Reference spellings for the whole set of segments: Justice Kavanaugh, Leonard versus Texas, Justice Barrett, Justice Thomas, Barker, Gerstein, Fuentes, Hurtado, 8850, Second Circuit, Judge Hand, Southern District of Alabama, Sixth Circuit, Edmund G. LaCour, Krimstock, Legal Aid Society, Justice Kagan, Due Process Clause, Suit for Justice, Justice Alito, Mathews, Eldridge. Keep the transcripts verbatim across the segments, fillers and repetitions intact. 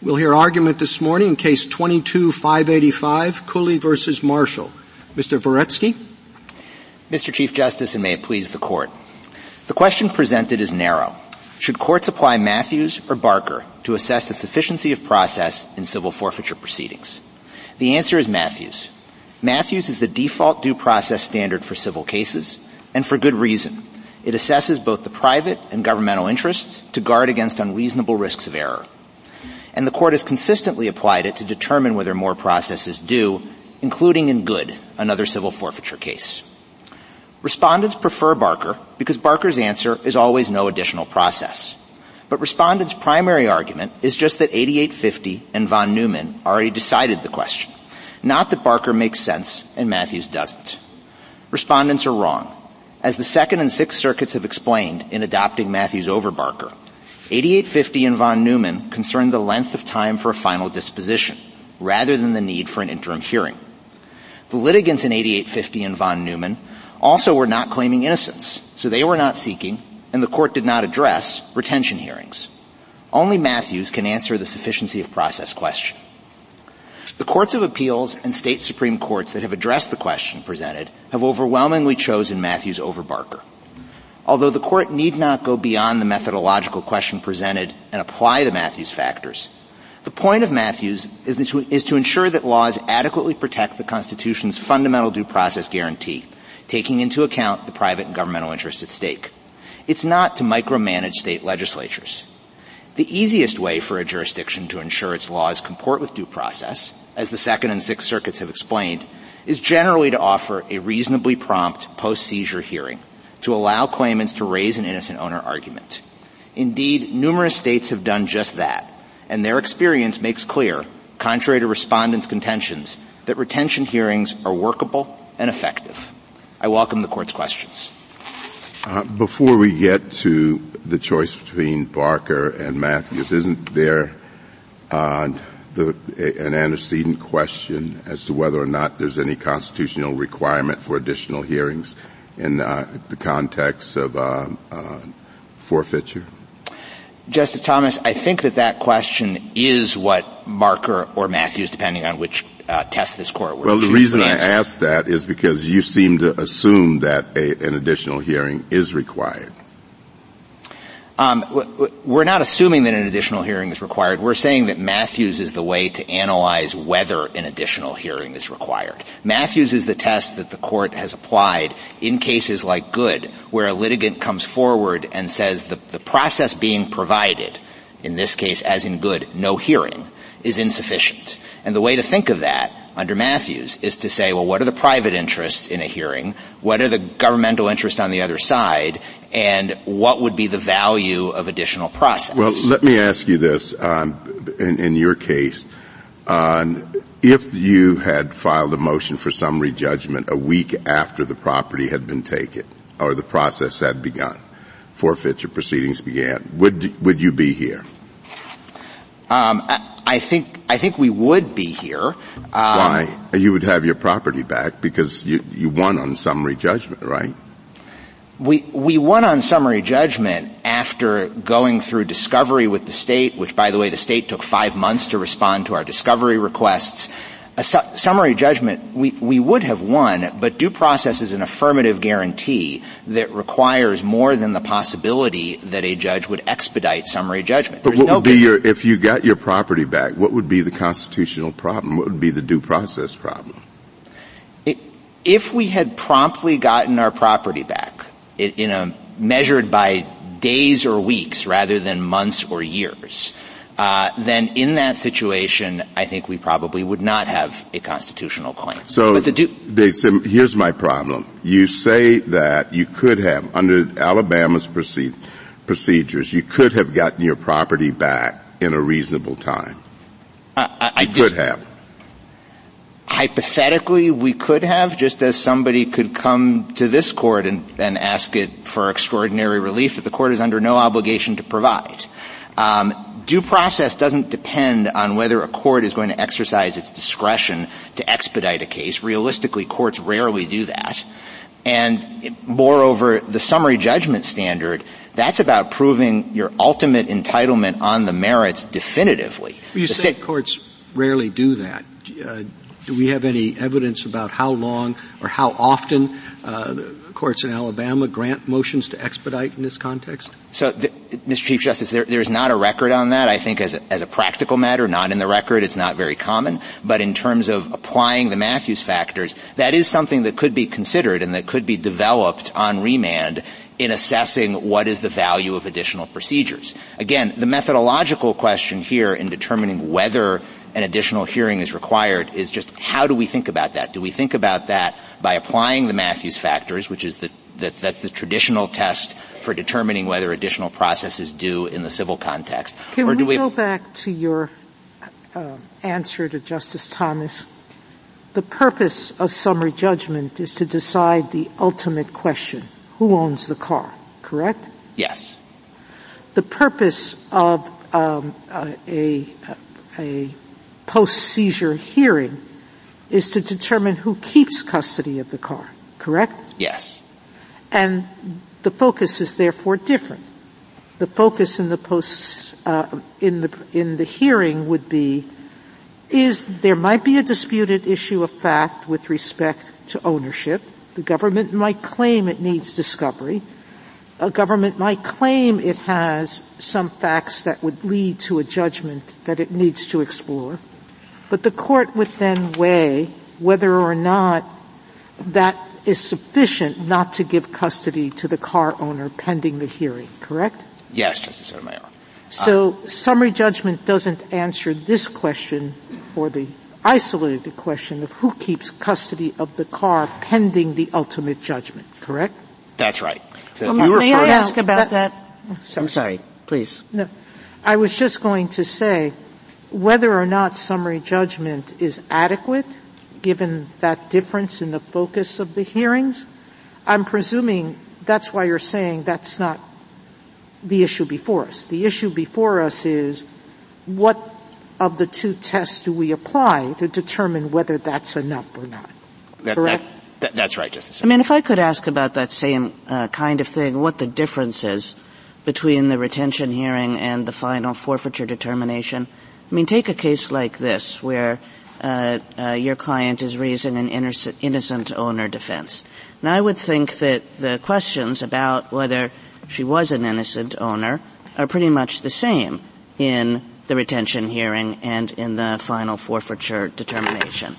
We'll hear argument this morning in Case twenty-two five eighty-five, Culley versus Marshall. Mister Dvoretzky. Mister Chief Justice, and may it please the Court. The question presented is narrow. Should courts apply Mathews or Barker to assess the sufficiency of process in civil forfeiture proceedings? The answer is Mathews. Mathews is the default due process standard for civil cases, and for good reason. It assesses both the private and governmental interests to guard against unreasonable risks of error. And the Court has consistently applied it to determine whether more process is due, including in Good, another civil forfeiture case. Respondents prefer Barker because Barker's answer is always no additional process. But respondents' primary argument is just that eighty-eight fifty and von Neumann already decided the question, not that Barker makes sense and Mathews doesn't. Respondents are wrong. As the Second and Sixth Circuits have explained in adopting Mathews over Barker, eighty-eight fifty and von Neumann concerned the length of time for a final disposition rather than the need for an interim hearing. The litigants in eighty-eight fifty and von Neumann also were not claiming innocence, so they were not seeking, and the Court did not address, retention hearings. Only Mathews can answer the sufficiency of process question. The courts of appeals and state Supreme Courts that have addressed the question presented have overwhelmingly chosen Mathews over Barker. Although the Court need not go beyond the methodological question presented and apply the Mathews factors, the point of Mathews is to, is to ensure that laws adequately protect the Constitution's fundamental due process guarantee, taking into account the private and governmental interests at stake. It's not to micromanage state legislatures. The easiest way for a jurisdiction to ensure its laws comport with due process, as the Second and Sixth Circuits have explained, is generally to offer a reasonably prompt post-seizure hearing to allow claimants to raise an innocent owner argument. Indeed, numerous states have done just that, and their experience makes clear, contrary to respondents' contentions, that retention hearings are workable and effective. I welcome the Court's questions. Uh, before we get to the choice between Barker and Mathews, isn't there uh, the, a, an antecedent question as to whether or not there's any constitutional requirement for additional hearings in uh, the context of uh, uh, forfeiture? Justice Thomas, I think that that question is what Barker or Mathews, depending on which uh, test this Court were to choose. Well, the reason I asked that is because you seem to assume that a, an additional hearing is required. Um, we're not assuming that an additional hearing is required. We're saying that Mathews is the way to analyze whether an additional hearing is required. Mathews is the test that the Court has applied in cases like Good, where a litigant comes forward and says the, the process being provided, in this case as in Good, no hearing, is insufficient. And the way to think of that under Mathews is to say, well, what are the private interests in a hearing? What are the governmental interests on the other side? And what would be the value of additional process? Well, let me ask you this. Um, in, in your case, uh, if you had filed a motion for summary judgment a week after the property had been taken or the process had begun, forfeiture proceedings began, would would you be here? Um, I, I think I think we would be here. Um, Why? You would have your property back because you, you won on summary judgment, right? We we won on summary judgment after going through discovery with the state, which, by the way, the state took five months to respond to our discovery requests. A su- summary judgment, we, we would have won, but due process is an affirmative guarantee that requires more than the possibility that a judge would expedite summary judgment. But There's what no would be your, if you got your property back, what would be the constitutional problem? What would be the due process problem? It, if we had promptly gotten our property back, it, in a measured by days or weeks rather than months or years, Uh, then in that situation, I think we probably would not have a constitutional claim. So, but the do- they, so here's my problem. You say that you could have, under Alabama's proceed- procedures, you could have gotten your property back in a reasonable time. Uh, I, I you just, could have. Hypothetically, we could have, just as somebody could come to this Court and, and ask it for extraordinary relief that the Court is under no obligation to provide. Um, Due process doesn't depend on whether a court is going to exercise its discretion to expedite a case. Realistically, courts rarely do that. And moreover, the summary judgment standard, That's about proving your ultimate entitlement on the merits definitively. Well, you the say state courts rarely do that. Uh, do we have any evidence about how long or how often uh, the courts in Alabama grant motions to expedite in this context? So, the, Mister Chief Justice, there, there's not a record on that. I think as a, as a practical matter, not in the record, it's not very common. But in terms of applying the Mathews factors, that is something that could be considered and that could be developed on remand in assessing what is the value of additional procedures. Again, the methodological question here in determining whether an additional hearing is required is just how do we think about that? Do we think about that by applying the Mathews factors, which is the that that's the traditional test for determining whether additional process is due in the civil context? Can or do we, we go back to your uh, answer to Justice Thomas? The purpose of summary judgment is to decide the ultimate question, who owns the car, correct? Yes. The purpose of um, a, a post-seizure hearing is to determine who keeps custody of the car, correct? Yes. And the focus is therefore different. The focus in the post, uh, in the, in the hearing would be, is there might be a disputed issue of fact with respect to ownership. The government might claim it needs discovery. A government might claim it has some facts that would lead to a judgment that it needs to explore. But the court would then weigh whether or not that is sufficient not to give custody to the car owner pending the hearing, correct? Yes, Justice Sotomayor. So um, summary judgment doesn't answer this question or the isolated question of who keeps custody of the car pending the ultimate judgment, correct? That's right. So well, may I ask now, about that? that? Sorry. I'm sorry, please. No, I was just going to say whether or not summary judgment is adequate given that difference in the focus of the hearings, I'm presuming that's why you're saying that's not the issue before us. The issue before us is what of the two tests do we apply to determine whether that's enough or not, that, correct? That, that, that's right, Justice. I mean, if I could ask about that same uh, kind of thing, what the difference is between the retention hearing and the final forfeiture determination. I mean, take a case like this where Uh, uh, your client is raising an inter- innocent owner defense. Now, I would think that the questions about whether she was an innocent owner are pretty much the same in the retention hearing and in the final forfeiture determination.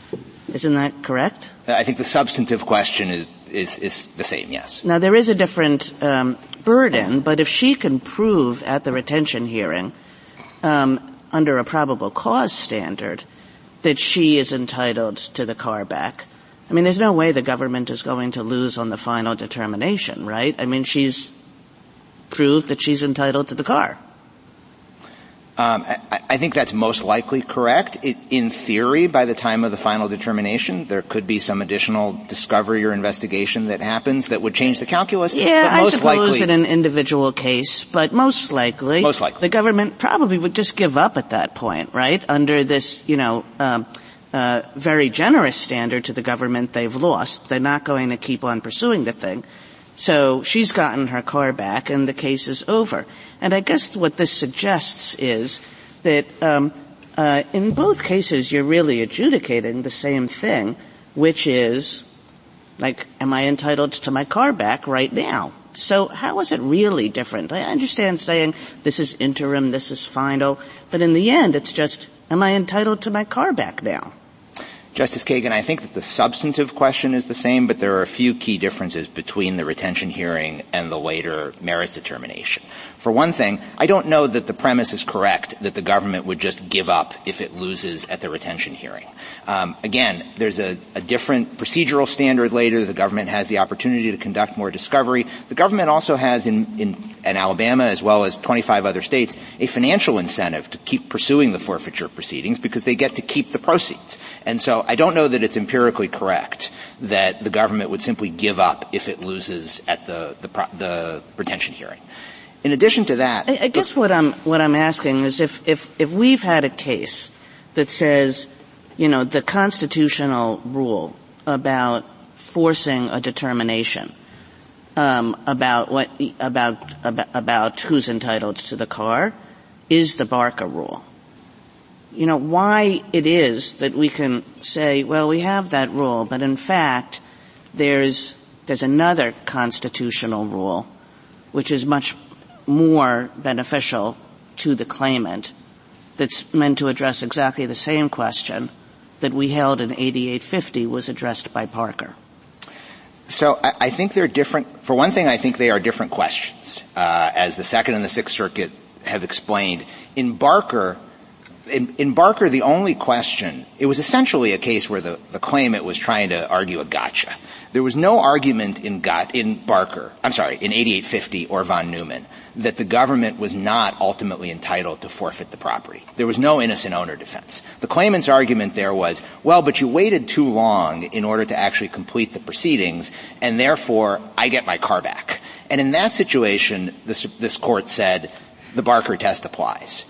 Isn't that correct? I think the substantive question is, is, is the same, yes. Now, there is a different um, burden, but if she can prove at the retention hearing um, under a probable cause standard that she is entitled to the car back. I mean, there's no way the government is going to lose on the final determination, right? I mean, she's proved that she's entitled to the car. Um, I, I think that's most likely correct. It, in theory, by the time of the final determination, there could be some additional discovery or investigation that happens that would change the calculus. Yeah, but most I suppose likely, in an individual case, but most likely, most likely, the government probably would just give up at that point, right? Under this, you know, um, uh, very generous standard to the government, they've lost. They're not going to keep on pursuing the thing. So she's gotten her car back, and the case is over. And I guess what this suggests is that um, uh, in both cases you're really adjudicating the same thing, which is, like, am I entitled to my car back right now? So how is it really different? I understand saying this is interim, this is final, but in the end it's just, am I entitled to my car back now? Justice Kagan, I think that the substantive question is the same, but there are a few key differences between the retention hearing and the later merits determination. For one thing, I don't know that the premise is correct that the government would just give up if it loses at the retention hearing. Um, again, there's a, a different procedural standard later. The government has the opportunity to conduct more discovery. The government also has in, in, in Alabama, as well as twenty-five other states, a financial incentive to keep pursuing the forfeiture proceedings because they get to keep the proceeds. And so I don't know that it's empirically correct that the government would simply give up if it loses at the, the, the retention hearing. In addition to that, I, I guess what I'm what I'm asking is if if if we've had a case that says, you know, the constitutional rule about forcing a determination um, about what about, about about who's entitled to the car is the Barker rule. You know, why it is that we can say, well, we have that rule, but in fact, there's there's another constitutional rule which is much more beneficial to the claimant that's meant to address exactly the same question that we held in eighty-eight fifty was addressed by Barker. So I, I think they're different. For one thing, I think they are different questions, uh, as the Second and the Sixth Circuit have explained. In Barker, in, in Barker, the only question, it was essentially a case where the, the claimant was trying to argue a gotcha. There was no argument in got, in Barker, I'm sorry, in eighty-eight fifty or von Neumann, that the government was not ultimately entitled to forfeit the property. There was no innocent owner defense. The claimant's argument there was, well, but you waited too long in order to actually complete the proceedings, and therefore I get my car back. And in that situation, this, this court said the Barker test applies.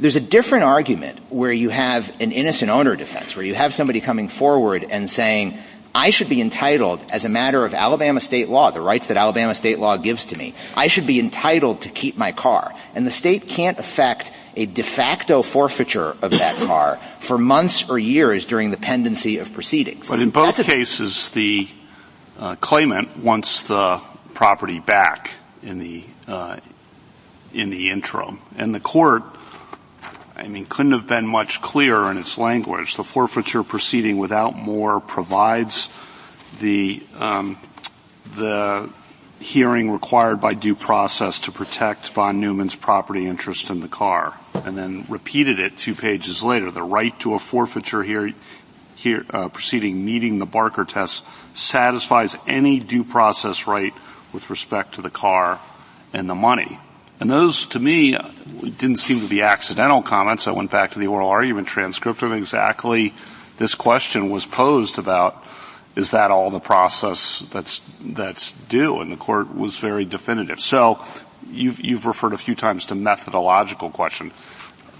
There's a different argument where you have an innocent owner defense, where you have somebody coming forward and saying, I should be entitled, as a matter of Alabama state law, the rights that Alabama state law gives to me, I should be entitled to keep my car. And the state can't affect a de facto forfeiture of that car for months or years during the pendency of proceedings. But in both a- cases, the uh, claimant wants the property back in the uh, in the interim. And the court, I mean, couldn't have been much clearer in its language. The forfeiture proceeding without more provides the um, the hearing required by due process to protect von Neumann's property interest in the car, and then repeated it two pages later. The right to a forfeiture here, here uh, proceeding meeting the Barker test satisfies any due process right with respect to the car and the money. And those, to me, didn't seem to be accidental comments. I went back to the oral argument transcript, and exactly this question was posed about, is that all the process that's that's due? And the court was very definitive. So you've, you've referred a few times to methodological question.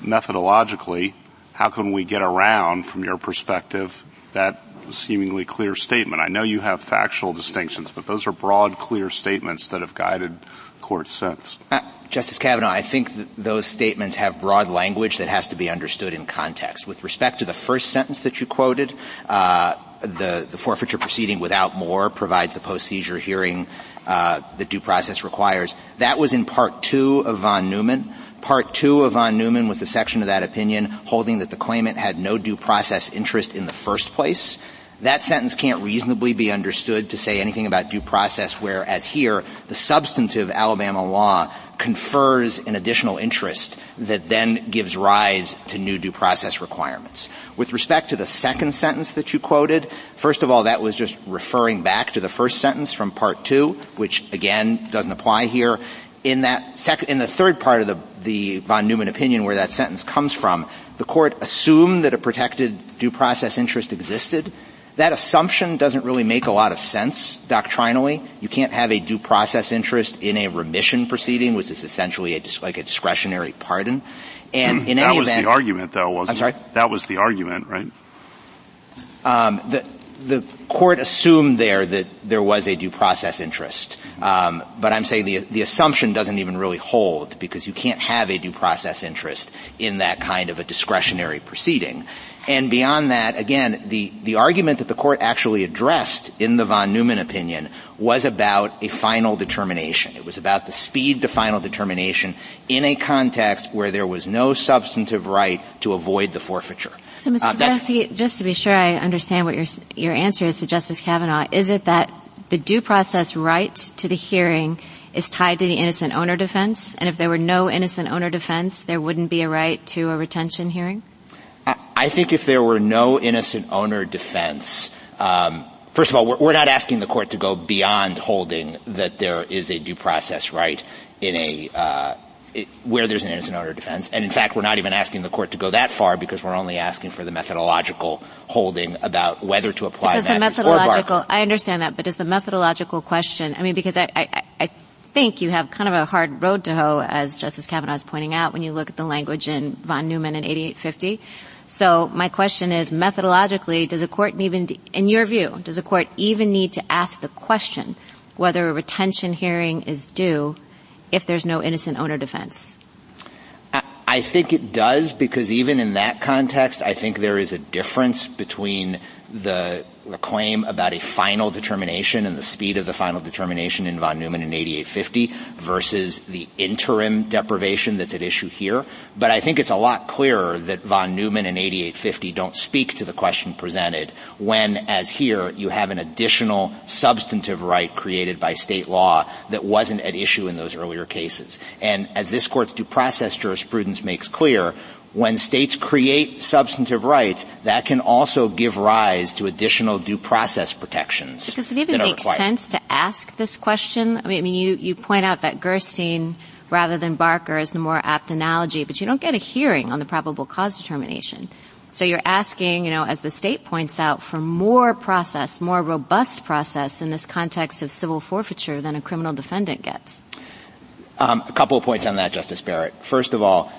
Methodologically, how can we get around, from your perspective, that seemingly clear statement? I know you have factual distinctions, but those are broad, clear statements that have guided court since. Uh- Justice Kavanaugh, I think th- those statements have broad language that has to be understood in context. With respect to the first sentence that you quoted, uh, the, the forfeiture proceeding without more provides the post-seizure hearing uh, the due process requires. That was in Part two of von Neumann. Part two of von Neumann was the section of that opinion holding that the claimant had no due process interest in the first place. That sentence can't reasonably be understood to say anything about due process, whereas here the substantive Alabama law confers an additional interest that then gives rise to new due process requirements. With respect to the second sentence that you quoted, first of all, that was just referring back to the first sentence from Part two, which, again, doesn't apply here. In that sec- in the third part of the, the von Neumann opinion where that sentence comes from, the court assumed that a protected due process interest existed. That assumption doesn't really make a lot of sense doctrinally. You can't have a due process interest in a remission proceeding, which is essentially a, like a discretionary pardon. And in that any event, that was the argument, though, wasn't I'm sorry? It? That was the argument, right? Um, the the court assumed there that there was a due process interest, um, but I'm saying the the assumption doesn't even really hold because you can't have a due process interest in that kind of a discretionary proceeding. And beyond that, again, the, the argument that the court actually addressed in the von Neumann opinion was about a final determination. It was about the speed to final determination in a context where there was no substantive right to avoid the forfeiture. So, Mister Uh, Dvoretzky, just to be sure I understand what your your answer is to Justice Kavanaugh, is it that the due process right to the hearing is tied to the innocent owner defense, and if there were no innocent owner defense, there wouldn't be a right to a retention hearing? I think if there were no innocent owner defense, um, first of all, we're, we're not asking the court to go beyond holding that there is a due process right in a uh it, where there's an innocent owner defense. And in fact, we're not even asking the court to go that far because we're only asking for the methodological holding about whether to apply Mathews or Barker. Because the methodological, I understand that, but does the methodological question, I mean, because I, I, I think you have kind of a hard road to hoe, as Justice Kavanaugh is pointing out, when you look at the language in von Neumann and eighty-eight fifty. So my question is, methodologically, does a court even, in your view, does a court even need to ask the question whether a retention hearing is due if there's no innocent owner defense? I think it does, because even in that context, I think there is a difference between the, the claim about a final determination and the speed of the final determination in von Neumann and eighty-eight fifty versus the interim deprivation that's at issue here. But I think it's a lot clearer that von Neumann and eighty-eight fifty don't speak to the question presented when, as here, you have an additional substantive right created by state law that wasn't at issue in those earlier cases. And as this Court's due process jurisprudence makes clear, when states create substantive rights, that can also give rise to additional due process protections. But does it even make sense to ask this question? I mean, I mean you, you point out that Gerstein rather than Barker is the more apt analogy, but you don't get a hearing on the probable cause determination. So you're asking, you know, as the state points out, for more process, more robust process in this context of civil forfeiture than a criminal defendant gets. Um, a couple of points on that, Justice Barrett. First of all,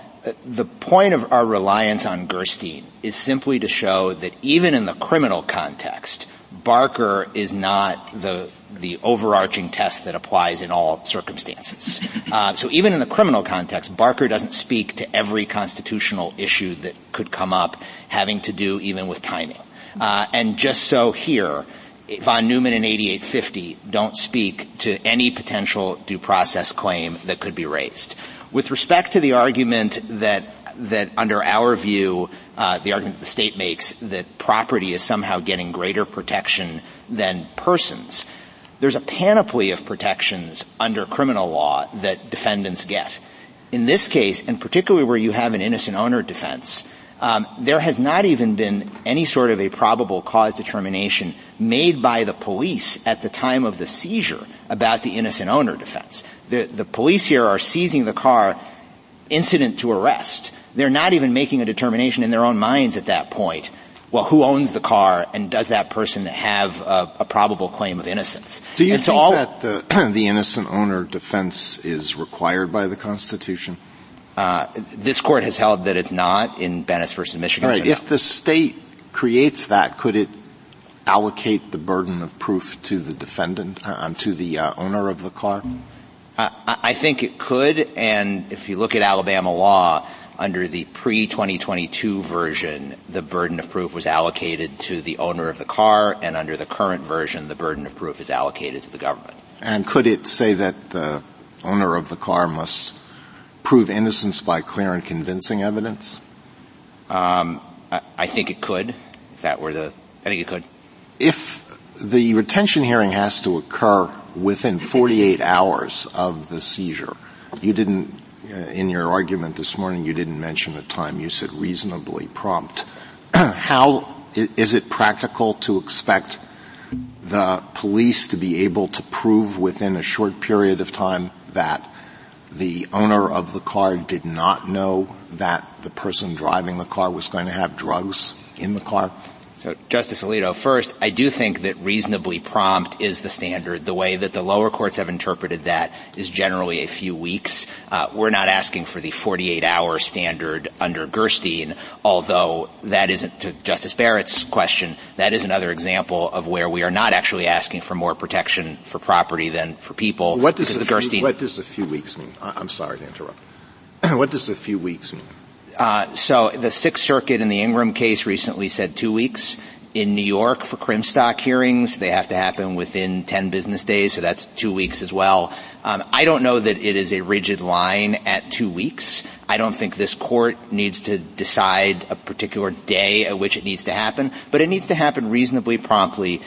the point of our reliance on Gerstein is simply to show that even in the criminal context, Barker is not the the overarching test that applies in all circumstances. Uh, so even in the criminal context, Barker doesn't speak to every constitutional issue that could come up having to do even with timing. Uh, and just so here, von Neumann and eighty-eight fifty don't speak to any potential due process claim that could be raised. With respect to the argument that that under our view, uh, the argument the state makes that property is somehow getting greater protection than persons, there's a panoply of protections under criminal law that defendants get. In this case, and particularly where you have an innocent owner defense, um, there has not even been any sort of a probable cause determination made by the police at the time of the seizure about the innocent owner defense. The, the police here are seizing the car incident to arrest. They're not even making a determination in their own minds at that point, well, who owns the car and does that person have a, a probable claim of innocence? Do you and think so all, that the, the innocent owner defense is required by the Constitution? Uh, this Court has held that it's not in Bennis versus Michigan. All right. If the state creates that, could it allocate the burden of proof to the defendant, uh, to the uh, owner of the car? Uh, I think it could, and if you look at Alabama law, under the pre twenty twenty-two version, the burden of proof was allocated to the owner of the car, and under the current version, the burden of proof is allocated to the government. And could it say that the owner of the car must prove innocence by clear and convincing evidence? Um, I, I think it could, if that were the – I think it could. If the retention hearing has to occur within forty-eight hours of the seizure. You didn't, uh, in your argument this morning, you didn't mention a time. You said reasonably prompt. How is it practical to expect the police to be able to prove within a short period of time that the owner of the car did not know that the person driving the car was going to have drugs in the car? So, Justice Alito, first, I do think that reasonably prompt is the standard. The way that the lower courts have interpreted that is generally a few weeks. Uh, we're not asking for the forty-eight hour standard under Gerstein, although that isn't, to Justice Barrett's question, that is another example of where we are not actually asking for more protection for property than for people. What does, a, the Gerstein, few, what does a few weeks mean? I'm sorry to interrupt. What does a few weeks mean? Uh, so the Sixth Circuit in the Ingram case recently said two weeks. In New York for Krimstock hearings, they have to happen within ten business days, so that's two weeks as well. Um, I don't know that it is a rigid line at two weeks. I don't think this Court needs to decide a particular day at which it needs to happen, but it needs to happen reasonably promptly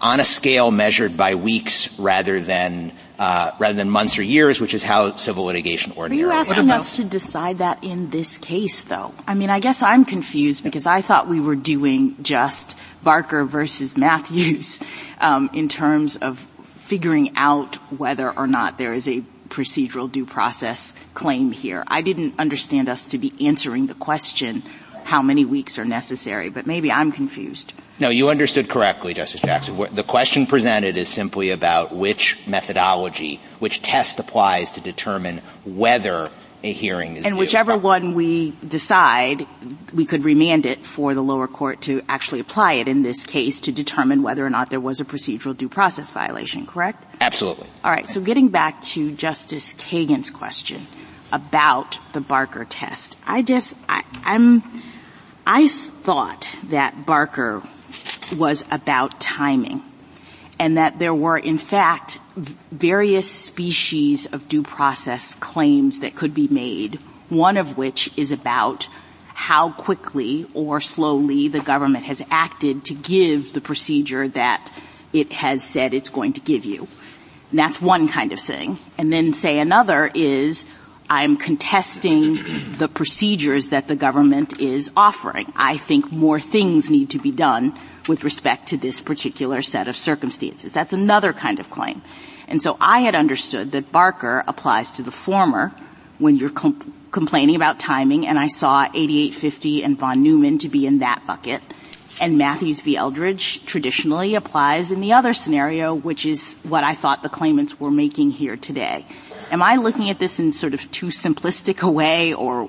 on a scale measured by weeks rather than Uh, rather than months or years, which is how civil litigation ordinarily. Are you asking us to decide that in this case, though? I mean, I guess I'm confused because I thought we were doing just Barker versus Mathews um, in terms of figuring out whether or not there is a procedural due process claim here. I didn't understand us to be answering the question how many weeks are necessary, but maybe I'm confused. No, you understood correctly, Justice Jackson. The question presented is simply about which methodology, which test applies to determine whether a hearing is due. And whichever one we decide, we could remand it for the lower court to actually apply it in this case to determine whether or not there was a procedural due process violation, correct? Absolutely. All right. So getting back to Justice Kagan's question about the Barker test, I just, I, I'm, I thought that Barker was about timing and that there were, in fact, various species of due process claims that could be made, one of which is about how quickly or slowly the government has acted to give the procedure that it has said it's going to give you. And that's one kind of thing. And then, say, another is I'm contesting the procedures that the government is offering. I think more things need to be done with respect to this particular set of circumstances. That's another kind of claim. And so I had understood that Barker applies to the former when you're com- complaining about timing, and I saw eighty-eight fifty and von Neumann to be in that bucket. And Mathews v. Eldridge traditionally applies in the other scenario, which is what I thought the claimants were making here today. Am I looking at this in sort of too simplistic a way, or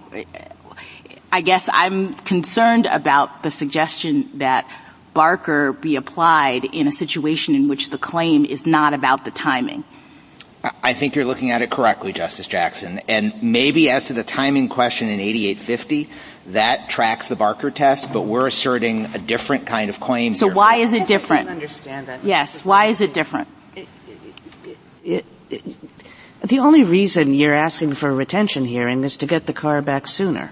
I guess I'm concerned about the suggestion that Barker be applied in a situation in which the claim is not about the timing? I think you're looking at it correctly, Justice Jackson. And maybe as to the timing question in eighty-eight fifty, that tracks the Barker test, but we're asserting a different kind of claim. So here. Why is it different? I don't understand that. Yes, why is it different? It, it, it, it, the only reason you're asking for a retention hearing is to get the car back sooner.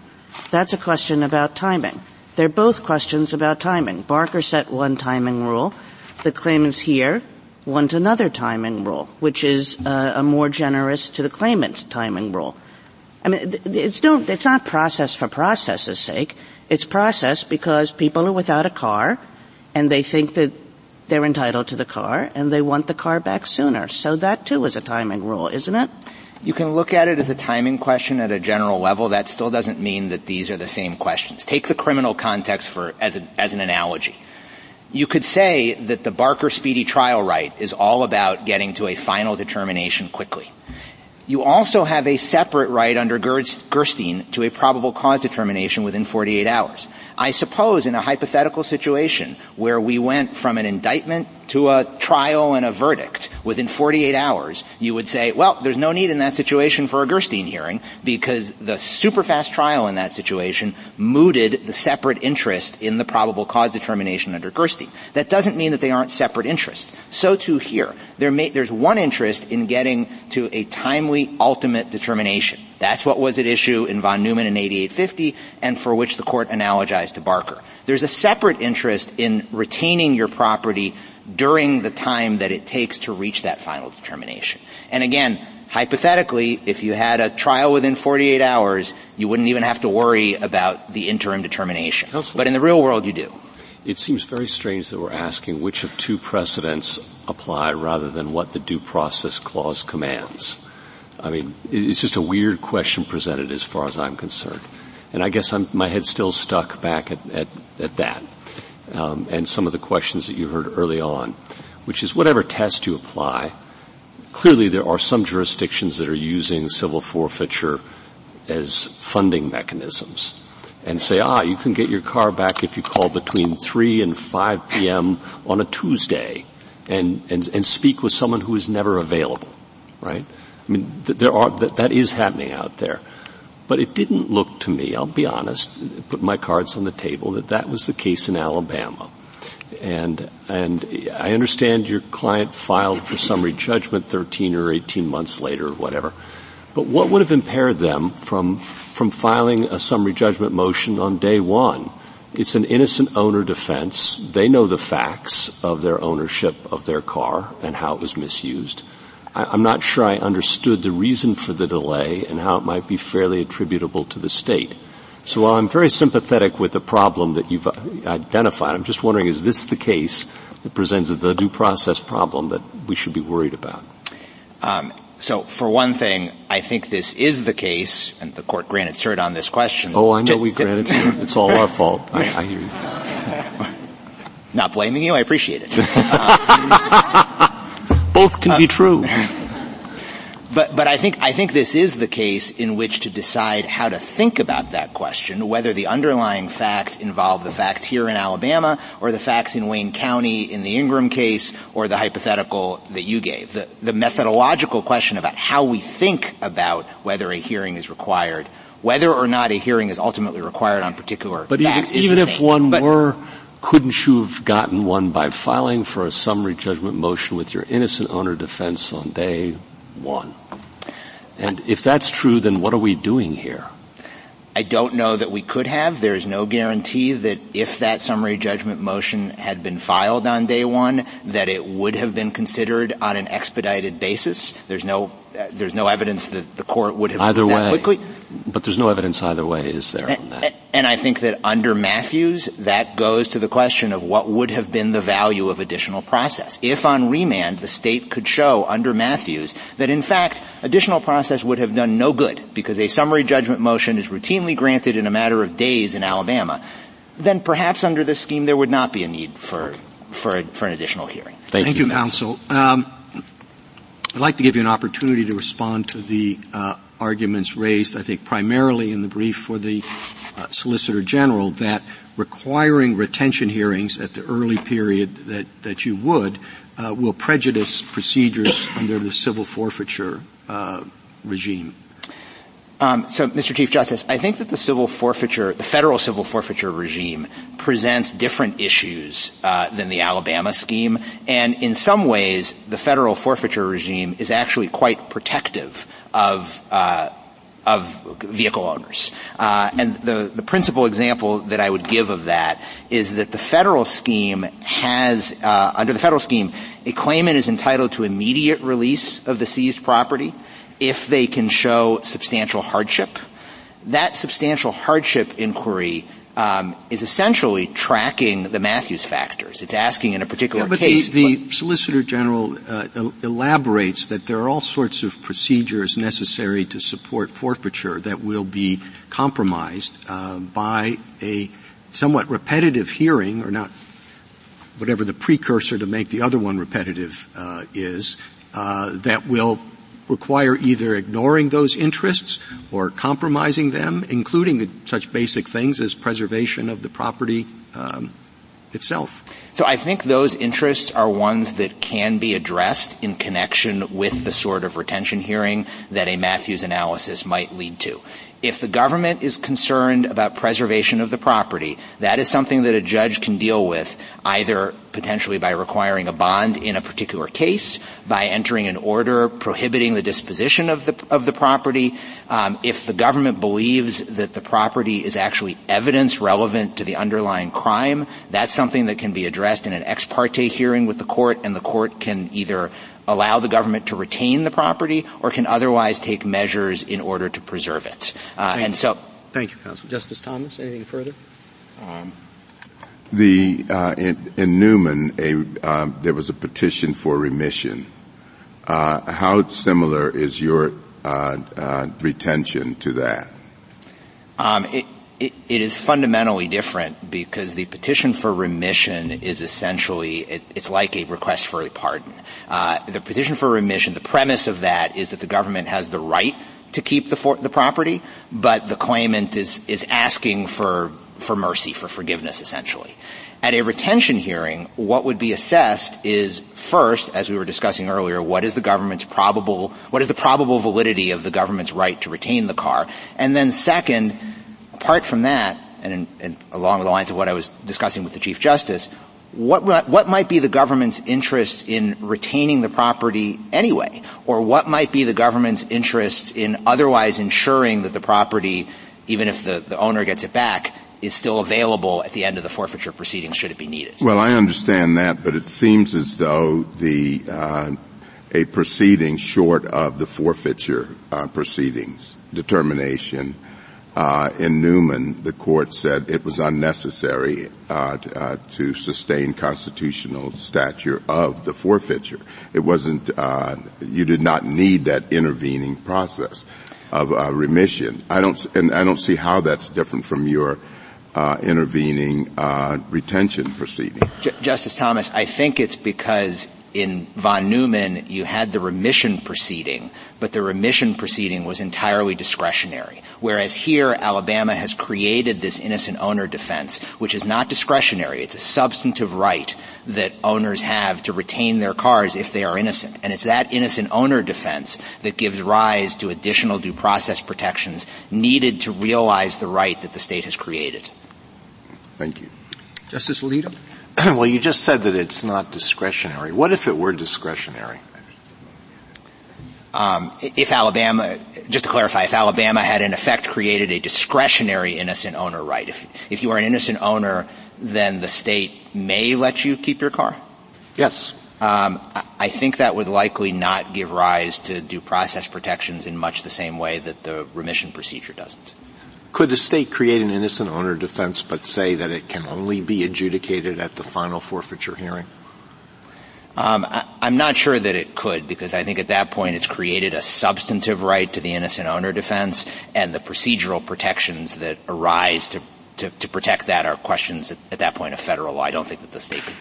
That's a question about timing. They're both questions about timing. Barker set one timing rule. The claimants here want another timing rule, which is uh, a more generous to the claimant timing rule. I mean, it's no, it's not process for process's sake. It's process because people are without a car and they think that they're entitled to the car and they want the car back sooner. So that too is a timing rule, isn't it? You can look at it as a timing question at a general level. That still doesn't mean that these are the same questions. Take the criminal context for as, a, as an analogy. You could say that the Barker speedy trial right is all about getting to a final determination quickly. You also have a separate right under Gerstein to a probable cause determination within forty-eight hours. I suppose in a hypothetical situation where we went from an indictment to a trial and a verdict within forty-eight hours, you would say, well, there's no need in that situation for a Gerstein hearing because the super fast trial in that situation mooted the separate interest in the probable cause determination under Gerstein. That doesn't mean that they aren't separate interests. So too here. There may, there's one interest in getting to a timely ultimate determination. That's what was at issue in von Neumann in eighty-eight fifty and for which the court analogized to Barker. There's a separate interest in retaining your property during the time that it takes to reach that final determination. And again, hypothetically, if you had a trial within forty-eight hours, you wouldn't even have to worry about the interim determination. Counsel, but in the real world, you do. It seems very strange that we're asking which of two precedents apply rather than what the Due Process Clause commands. I mean, it's just a weird question presented as far as I'm concerned. And I guess I'm, my head's still stuck back at, at, at that um, and some of the questions that you heard early on, which is whatever test you apply, clearly there are some jurisdictions that are using civil forfeiture as funding mechanisms and say, ah, you can get your car back if you call between three and five p.m. on a Tuesday and, and, and speak with someone who is never available, right? I mean, there are, that, that is happening out there. But it didn't look to me, I'll be honest, put my cards on the table, that that was the case in Alabama. And, and I understand your client filed for summary judgment thirteen or eighteen months later or whatever. But what would have impaired them from, from filing a summary judgment motion on day one? It's an innocent owner defense. They know the facts of their ownership of their car and how it was misused. I'm not sure I understood the reason for the delay and how it might be fairly attributable to the state. So while I'm very sympathetic with the problem that you've identified, I'm just wondering, is this the case that presents the due process problem that we should be worried about? Um, so for one thing, I think this is the case, and the court granted cert on this question. Oh, I know we granted cert. It's all our fault. I, I hear you. Not blaming you. I appreciate it. Um, Both can be true. But, but I think, I think this is the case in which to decide how to think about that question, whether the underlying facts involve the facts here in Alabama or the facts in Wayne County in the Ingram case or the hypothetical that you gave. The, the methodological question about how we think about whether a hearing is required, whether or not a hearing is ultimately required on particular but facts. But even, even if one but, were, couldn't you have gotten one by filing for a summary judgment motion with your innocent owner defense on day one? And if that's true, then what are we doing here? I don't know that we could have. There is no guarantee that if that summary judgment motion had been filed on day one, that it would have been considered on an expedited basis. There's no uh, there's no evidence that the court would have either way quickly. But there's no evidence either way, is there? And, on that? And I think that under Mathews, that goes to the question of what would have been the value of additional process. If on remand, the state could show under Mathews that, in fact, additional process would have done no good because a summary judgment motion is routinely granted in a matter of days in Alabama, then perhaps under this scheme there would not be a need for for, a, for an additional hearing. Thank, Thank you, you counsel. Um, I'd like to give you an opportunity to respond to the uh arguments raised, I think, primarily in the brief for the uh, Solicitor General that requiring retention hearings at the early period that, that you would uh, will prejudice procedures under the civil forfeiture uh, regime. Um, so, Mister Chief Justice, I think that the civil forfeiture, the federal civil forfeiture regime presents different issues uh, than the Alabama scheme, and in some ways the federal forfeiture regime is actually quite protective of uh of vehicle owners. Uh and the the principal example that I would give of that is that the federal scheme has uh under the federal scheme, a claimant is entitled to immediate release of the seized property if they can show substantial hardship. That substantial hardship inquiry um is essentially tracking the Mathews factors. It's asking in a particular yeah, but case. The, the Solicitor General uh, el- elaborates that there are all sorts of procedures necessary to support forfeiture that will be compromised uh, by a somewhat repetitive hearing, or not, whatever the precursor to make the other one repetitive uh, is, uh, that will require either ignoring those interests or compromising them, including such basic things as preservation of the property um, itself. So I think those interests are ones that can be addressed in connection with the sort of retention hearing that a Mathews analysis might lead to. If the government is concerned about preservation of the property, that is something that a judge can deal with either potentially by requiring a bond in a particular case, by entering an order prohibiting the disposition of the of the property. Um, if the government believes that the property is actually evidence relevant to the underlying crime, that's something that can be addressed in an ex parte hearing with the court, and the court can either allow the government to retain the property or can otherwise take measures in order to preserve it. Uh, and so, thank you, Counsel. Justice Thomas, anything further? Um, The, uh, in, in Newman, a, um, there was a petition for remission. Uh, how similar is your, uh, uh, retention to that? Um, it, it, it is fundamentally different because the petition for remission is essentially, it, it's like a request for a pardon. Uh, the petition for remission, the premise of that is that the government has the right to keep the, for, the property, but the claimant is, is asking for for mercy, for forgiveness, essentially. At a retention hearing, what would be assessed is first, as we were discussing earlier, what is the government's probable, what is the probable validity of the government's right to retain the car? And then second, apart from that, and, and along the lines of what I was discussing with the Chief Justice, what, what might be the government's interest in retaining the property anyway? Or what might be the government's interest in otherwise ensuring that the property, even if the, the owner gets it back, is still available at the end of the forfeiture proceedings should it be needed. Well, I understand that, but it seems as though the uh a proceeding short of the forfeiture uh proceedings determination uh in Newman, the court said it was unnecessary uh, t- uh to sustain constitutional stature of the forfeiture. It wasn't uh you did not need that intervening process of uh, remission. I don't and I don't see how that's different from your Uh, intervening uh retention proceeding. J- Justice Thomas, I think it's because in von Neumann, you had the remission proceeding, but the remission proceeding was entirely discretionary, whereas here Alabama has created this innocent owner defense, which is not discretionary. It's a substantive right that owners have to retain their cars if they are innocent. And it's that innocent owner defense that gives rise to additional due process protections needed to realize the right that the state has created. Thank you. Justice Alito? Well, you just said that it's not discretionary. What if it were discretionary? Um, if Alabama, just to clarify, if Alabama had in effect created a discretionary innocent owner right, if if you are an innocent owner, then the state may let you keep your car? Yes. Um, I think that would likely not give rise to due process protections in much the same way that the remission procedure doesn't. Could the state create an innocent owner defense but say that it can only be adjudicated at the final forfeiture hearing? Um, I, I'm not sure that it could, because I think at that point it's created a substantive right to the innocent owner defense, and the procedural protections that arise to, to, to protect that are questions at, at that point of federal law. I don't think that the state could,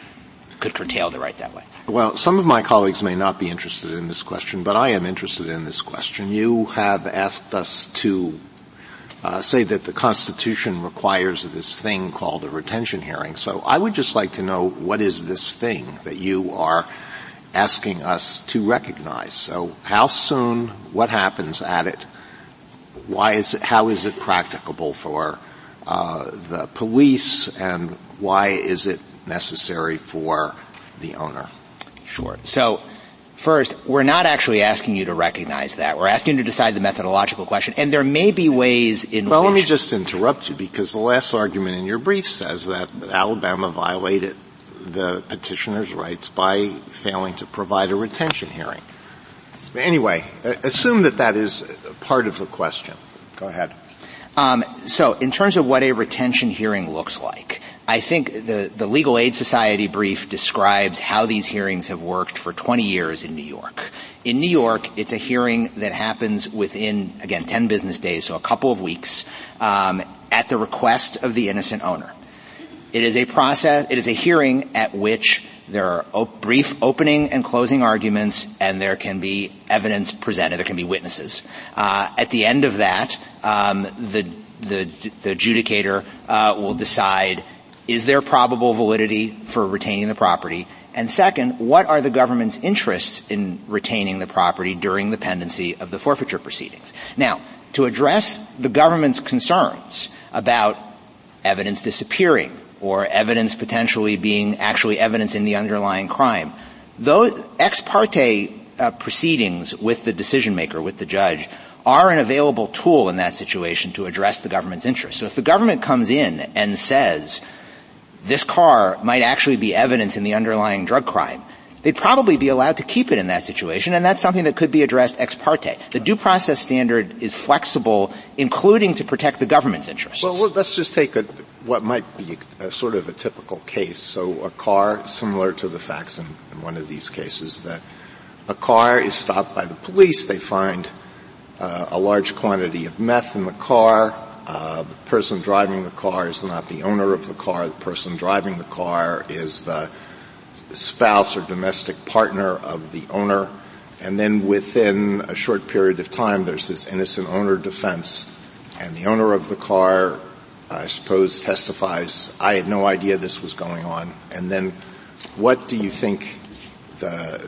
could curtail the right that way. Well, some of my colleagues may not be interested in this question, but I am interested in this question. You have asked us to Uh, say that the Constitution requires this thing called a retention hearing. So I would just like to know, what is this thing that you are asking us to recognize? So how soon, what happens at it, why is it, how is it practicable for uh, the police, and why is it necessary for the owner? Sure. So first, we're not actually asking you to recognize that. We're asking you to decide the methodological question. And there may be ways in well, which... Well, let me just interrupt you, because the last argument in your brief says that Alabama violated the petitioner's rights by failing to provide a retention hearing. Anyway, assume that that is part of the question. Go ahead. Um, so in terms of what a retention hearing looks like, I think the, the Legal Aid Society brief describes how these hearings have worked for twenty years in New York. In New York, it's a hearing that happens within, again, ten business days, so a couple of weeks, um, at the request of the innocent owner. It is a process, it is a hearing at which there are op- brief opening and closing arguments, and there can be evidence presented, there can be witnesses. Uh, at the end of that, um, the, the, the adjudicator, uh, will decide, is there probable validity for retaining the property? And second, what are the government's interests in retaining the property during the pendency of the forfeiture proceedings? Now, to address the government's concerns about evidence disappearing or evidence potentially being actually evidence in the underlying crime, those ex parte uh, proceedings with the decision maker, with the judge, are an available tool in that situation to address the government's interests. So if the government comes in and says, this car might actually be evidence in the underlying drug crime, they'd probably be allowed to keep it in that situation, and that's something that could be addressed ex parte. The due process standard is flexible, including to protect the government's interests. Well, let's just take a, what might be a sort of a typical case. So a car, similar to the facts in, in one of these cases, that a car is stopped by the police. They find uh, a large quantity of meth in the car. Uh, the person driving the car is not the owner of the car. The person driving the car is the spouse or domestic partner of the owner. And then within a short period of time, there's this innocent owner defense. And the owner of the car, I suppose, testifies, I had no idea this was going on. And then what do you think the,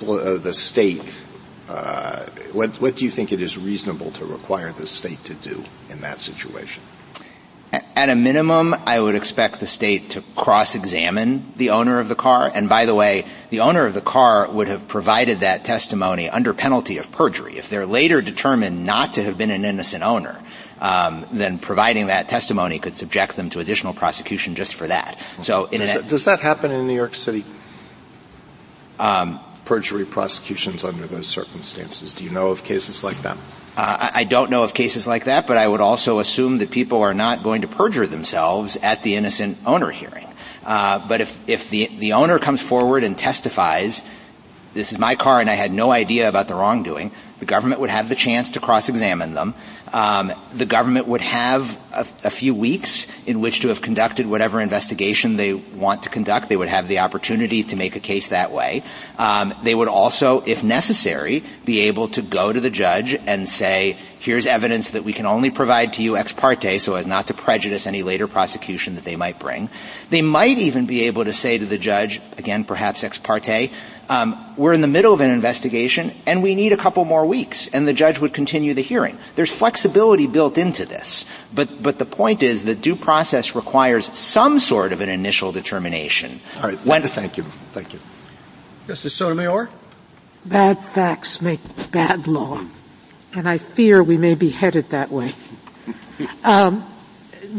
uh, the state Uh, what, what do you think it is reasonable to require the state to do in that situation? At a minimum, I would expect the state to cross-examine the owner of the car. And by the way, the owner of the car would have provided that testimony under penalty of perjury. If they're later determined not to have been an innocent owner, um, then providing that testimony could subject them to additional prosecution just for that. So, in does, an, that, does that happen in New York City? Um, Perjury prosecutions under those circumstances. Do you know of cases like that? Uh, I don't know of cases like that, but I would also assume that people are not going to perjure themselves at the innocent owner hearing. Uh, but if, if the, the owner comes forward and testifies, this is my car and I had no idea about the wrongdoing, the government would have the chance to cross-examine them. Um, the government would have a, a few weeks in which to have conducted whatever investigation they want to conduct. They would have the opportunity to make a case that way. Um, they would also, if necessary, be able to go to the judge and say, here's evidence that we can only provide to you ex parte so as not to prejudice any later prosecution that they might bring. They might even be able to say to the judge, again, perhaps ex parte, um, we're in the middle of an investigation and we need a couple more weeks, and the judge would continue the hearing. There's flexibility built into this. But, but the point is that due process requires some sort of an initial determination. All right. When, thank you. Thank you. Justice Sotomayor? Bad facts make bad law. And I fear we may be headed that way. Um,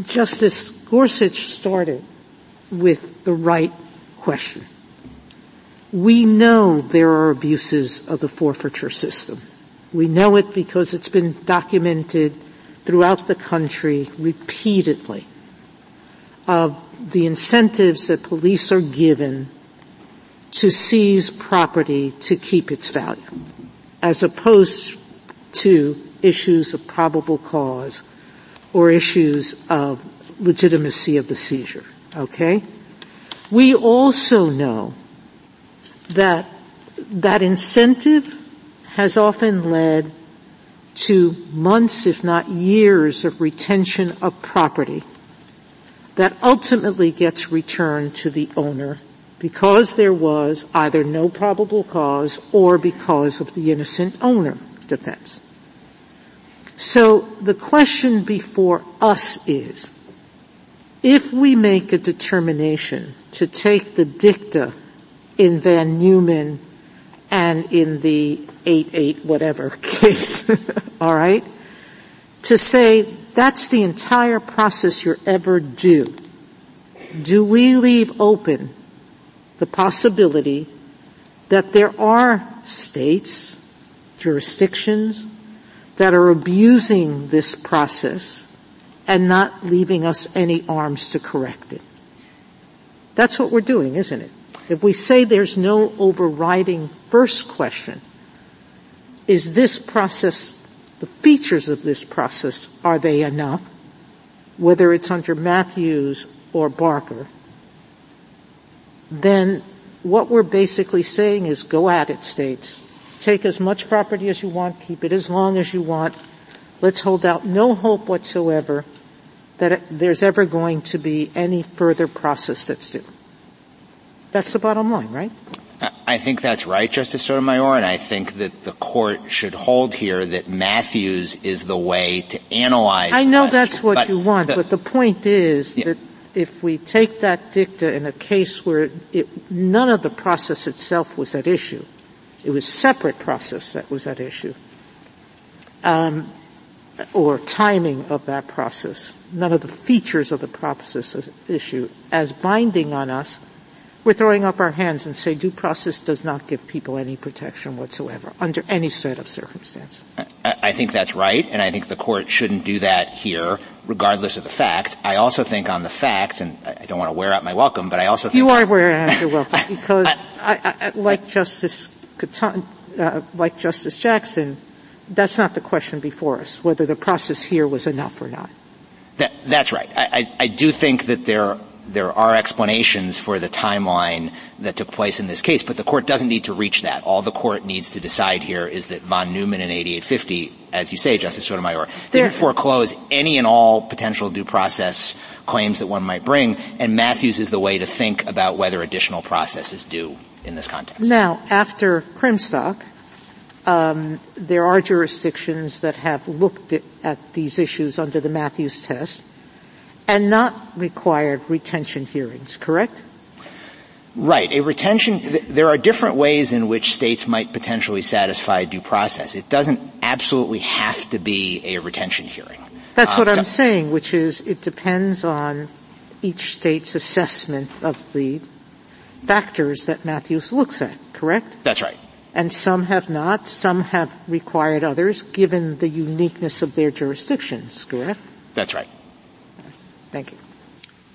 Justice Gorsuch started with the right question. We know there are abuses of the forfeiture system. We know it because it's been documented throughout the country repeatedly of the incentives that police are given to seize property to keep its value, as opposed to issues of probable cause or issues of legitimacy of the seizure, okay? We also know that that incentive has often led to months, if not years, of retention of property that ultimately gets returned to the owner because there was either no probable cause or because of the innocent owner defense. So the question before us is, if we make a determination to take the dicta in Van Neumann and in the eight eight whatever case, all right, to say that's the entire process you're ever due, do we leave open the possibility that there are states, jurisdictions that are abusing this process and not leaving us any arms to correct it? That's what we're doing, isn't it? If we say there's no overriding first question, is this process, the features of this process, are they enough, whether it's under Mathews or Barker, then what we're basically saying is go at it, states. Take as much property as you want, keep it as long as you want. Let's hold out no hope whatsoever that it, there's ever going to be any further process that's due. That's the bottom line, right? I think that's right, Justice Sotomayor, and I think that the court should hold here that Mathews is the way to analyze. I know that's what you want, the, but the point is yeah. that if we take that dicta in a case where it, none of the process itself was at issue, it was separate process that was at issue, um, or timing of that process, none of the features of the process is at issue, as binding on us, we're throwing up our hands and say due process does not give people any protection whatsoever under any set of circumstance. I, I think that's right, and I think the court shouldn't do that here, regardless of the facts. I also think on the facts, and I don't want to wear out my welcome, but I also think— You are wearing out your welcome because, I, I, I, like Justice Uh, like Justice Jackson, that's not the question before us, whether the process here was enough or not. That, that's right. I, I, I do think that there there are explanations for the timeline that took place in this case, but the court doesn't need to reach that. All the court needs to decide here is that von Neumann and eighty-eight fifty, as you say, Justice Sotomayor, there, didn't foreclose any and all potential due process claims that one might bring, and Mathews is the way to think about whether additional process is due in this context. Now, after Krimstock, um, there are jurisdictions that have looked at, at these issues under the Mathews test and not required retention hearings, correct? Right. A retention th- – there are different ways in which states might potentially satisfy due process. It doesn't absolutely have to be a retention hearing. That's um, what so- I'm saying, which is it depends on each state's assessment of the factors that Mathews looks at, correct? That's right. And some have not. Some have required others, given the uniqueness of their jurisdictions, correct? That's right. Thank you.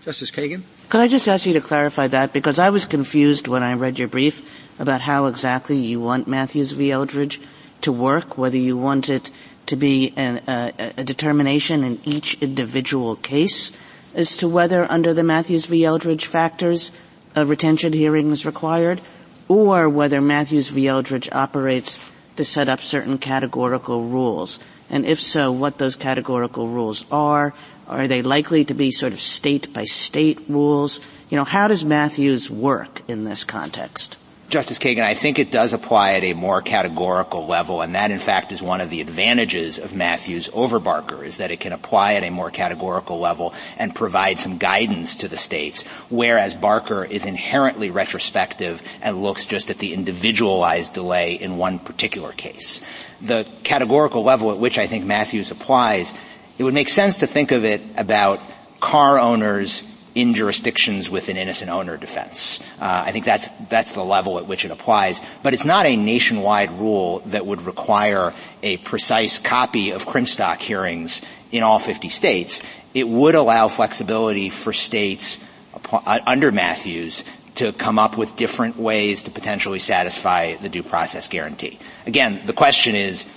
Justice Kagan? Could I just ask you to clarify that? Because I was confused when I read your brief about how exactly you want Mathews v. Eldridge to work, whether you want it to be an, uh, a determination in each individual case as to whether under the Mathews v. Eldridge factors a retention hearing is required, or whether Mathews v. Eldridge operates to set up certain categorical rules. And if so, what those categorical rules are. Are they likely to be sort of state-by-state rules? You know, how does Mathews work in this context? Justice Kagan, I think it does apply at a more categorical level, and that, in fact, is one of the advantages of Mathews over Barker, is that it can apply at a more categorical level and provide some guidance to the states, whereas Barker is inherently retrospective and looks just at the individualized delay in one particular case. The categorical level at which I think Mathews applies, it would make sense to think of it about car owners in jurisdictions with an innocent owner defense. Uh, I think that's that's the level at which it applies. But it's not a nationwide rule that would require a precise copy of Krimstock hearings in all fifty states. It would allow flexibility for states under Mathews to come up with different ways to potentially satisfy the due process guarantee. Again, the question is,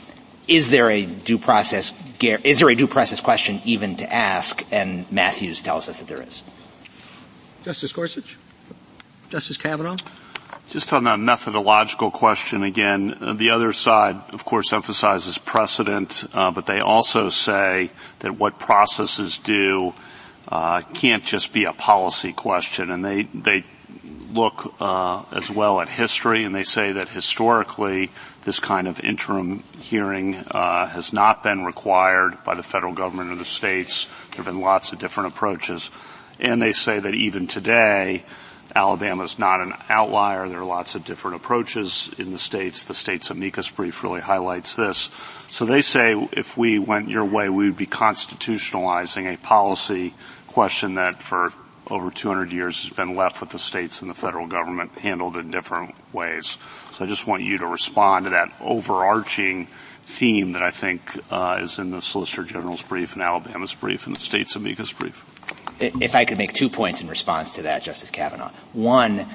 is there a due process is there a due process question even to ask? And Mathews tells us that there is. Justice Gorsuch? Justice Kavanaugh? Just on the methodological question again, uh, the other side, of course, emphasizes precedent, uh, but they also say that what processes do uh, can't just be a policy question. And they, they look uh, as well at history, and they say that historically this kind of interim hearing uh, has not been required by the federal government or the states. There have been lots of different approaches. And they say that even today, Alabama is not an outlier. There are lots of different approaches in the states. The state's amicus brief really highlights this. So they say if we went your way, we would be constitutionalizing a policy question that for over two hundred years has been left with the states and the federal government handled in different ways. So I just want you to respond to that overarching theme that I think uh, is in the Solicitor General's brief and Alabama's brief and the state's amicus brief. If I could make two points in response to that, Justice Kavanaugh. One,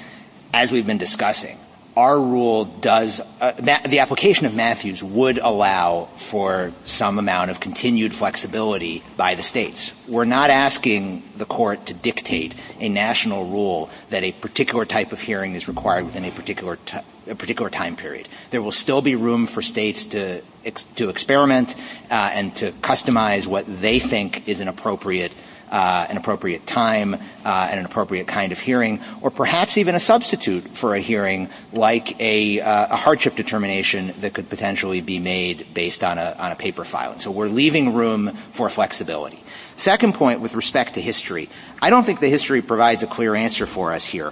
as we've been discussing, our rule does uh, – the application of Mathews would allow for some amount of continued flexibility by the states. We're not asking the court to dictate a national rule that a particular type of hearing is required within a particular t- a particular time period. There will still be room for states to ex- to experiment uh, and to customize what they think is an appropriate – Uh, an appropriate time, uh, and an appropriate kind of hearing, or perhaps even a substitute for a hearing like a, uh, a hardship determination that could potentially be made based on a, on a paper filing. So we're leaving room for flexibility. Second point with respect to history, I don't think the history provides a clear answer for us here.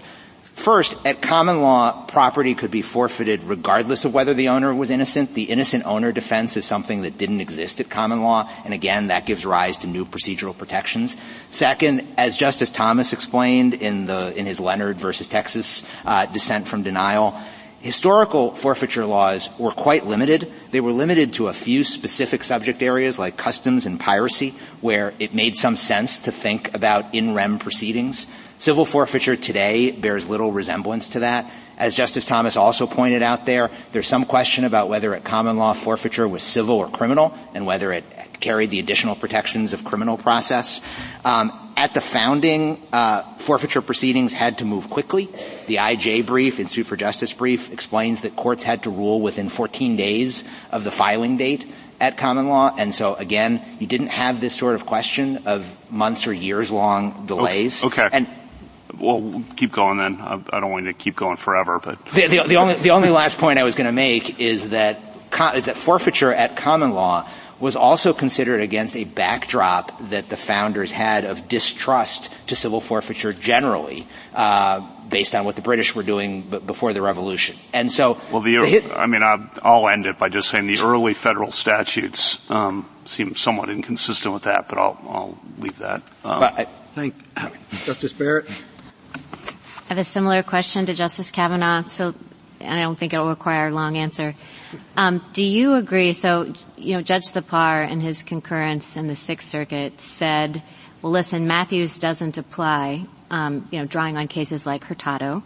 First, at common law, property could be forfeited regardless of whether the owner was innocent. The innocent owner defense is something that didn't exist at common law, and again, that gives rise to new procedural protections. Second, as Justice Thomas explained in the in his Leonard versus Texas uh, dissent from denial, historical forfeiture laws were quite limited. They were limited to a few specific subject areas like customs and piracy, where it made some sense to think about in rem proceedings. Civil forfeiture today bears little resemblance to that. As Justice Thomas also pointed out there, there's some question about whether at common law forfeiture was civil or criminal and whether it carried the additional protections of criminal process. Um, at the founding, uh, forfeiture proceedings had to move quickly. The I J brief and Suit for Justice brief explains that courts had to rule within fourteen days of the filing date at common law, and so again, you didn't have this sort of question of months or years long delays. Okay. And well, keep going then. I don't want you to keep going forever, but the, the, the only the only last point I was going to make is that is that forfeiture at common law was also considered against a backdrop that the founders had of distrust to civil forfeiture generally, uh, based on what the British were doing b- before the Revolution. And so, well, the, the hit- I mean, I'll end it by just saying the early federal statutes um, seem somewhat inconsistent with that, but I'll, I'll leave that. Um, well, I, thank Justice Barrett. I have a similar question to Justice Kavanaugh, so I don't think it will require a long answer. Um, do you agree? So, you know, Judge Thapar in his concurrence in the Sixth Circuit said well, listen, Mathews doesn't apply, um, you know, drawing on cases like Hurtado,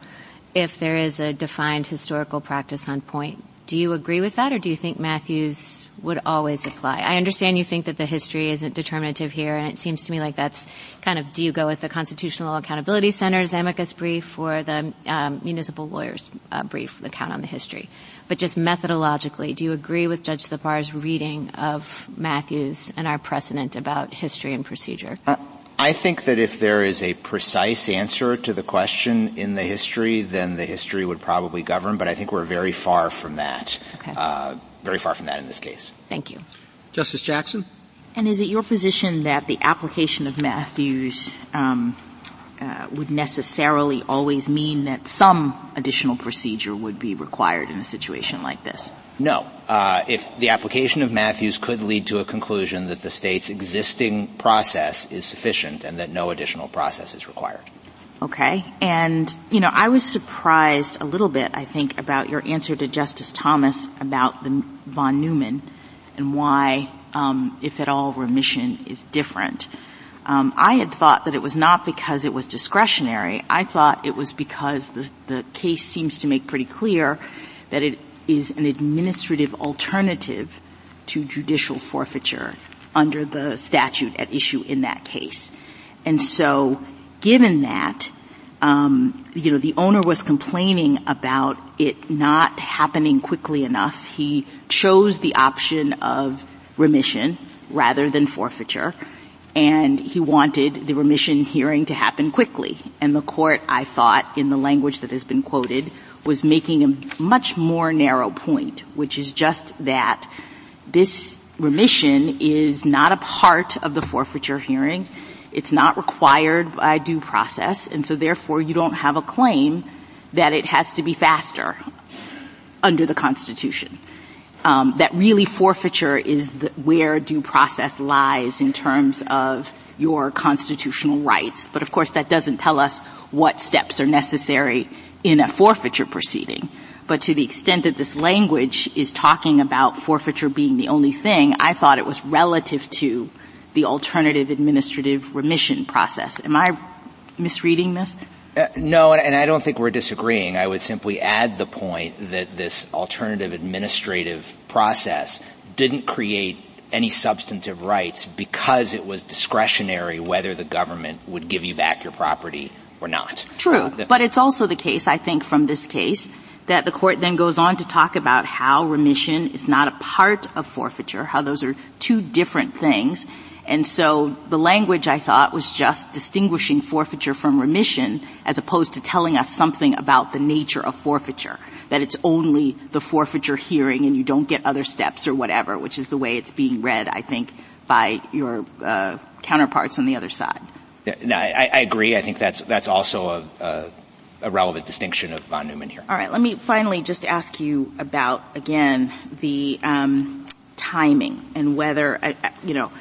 if there is a defined historical practice on point. Do you agree with that, or do you think Mathews would always apply? I understand you think that the history isn't determinative here, and it seems to me like that's kind of, do you go with the Constitutional Accountability Center's amicus brief or the um, municipal lawyer's uh, brief, the count on the history? But just methodologically, do you agree with Judge Thapar's reading of Mathews and our precedent about history and procedure? Uh, I think that if there is a precise answer to the question in the history, then the history would probably govern, but I think we're very far from that, okay. uh, very far from that in this case. Thank you. Justice Jackson? And is it your position that the application of Mathews um, uh, would necessarily always mean that some additional procedure would be required in a situation like this? No. Uh, if the application of Mathews could lead to a conclusion that the state's existing process is sufficient and that no additional process is required. Okay. And, you know, I was surprised a little bit, I think, about your answer to Justice Thomas about the von Neumann and why, um, if at all, remission is different. Um, I had thought that it was not because it was discretionary. I thought it was because the, the case seems to make pretty clear that it is an administrative alternative to judicial forfeiture under the statute at issue in that case. And so given that, um, you know, the owner was complaining about it not happening quickly enough. He chose the option of remission rather than forfeiture, and he wanted the remission hearing to happen quickly. And the court, I thought, in the language that has been quoted, was making a much more narrow point, which is just that this remission is not a part of the forfeiture hearing. It's not required by due process, and so therefore you don't have a claim that it has to be faster under the Constitution. Um, that really forfeiture is the, where due process lies in terms of your constitutional rights. But, of course, that doesn't tell us what steps are necessary in a forfeiture proceeding. But to the extent that this language is talking about forfeiture being the only thing, I thought it was relative to the alternative administrative remission process. Am I misreading this? Uh, no, and, and I don't think we're disagreeing. I would simply add the point that this alternative administrative process didn't create any substantive rights because it was discretionary whether the government would give you back your property or not. True. Uh, the, but it's also the case, I think, from this case, that the court then goes on to talk about how remission is not a part of forfeiture, how those are two different things. And so the language, I thought, was just distinguishing forfeiture from remission as opposed to telling us something about the nature of forfeiture, that it's only the forfeiture hearing and you don't get other steps or whatever, which is the way it's being read, I think, by your uh, counterparts on the other side. No, I, I agree. I think that's that's also a, a, a relevant distinction of von Neumann here. All right. Let me finally just ask you about, again, the um, timing and whether, I, I, you know,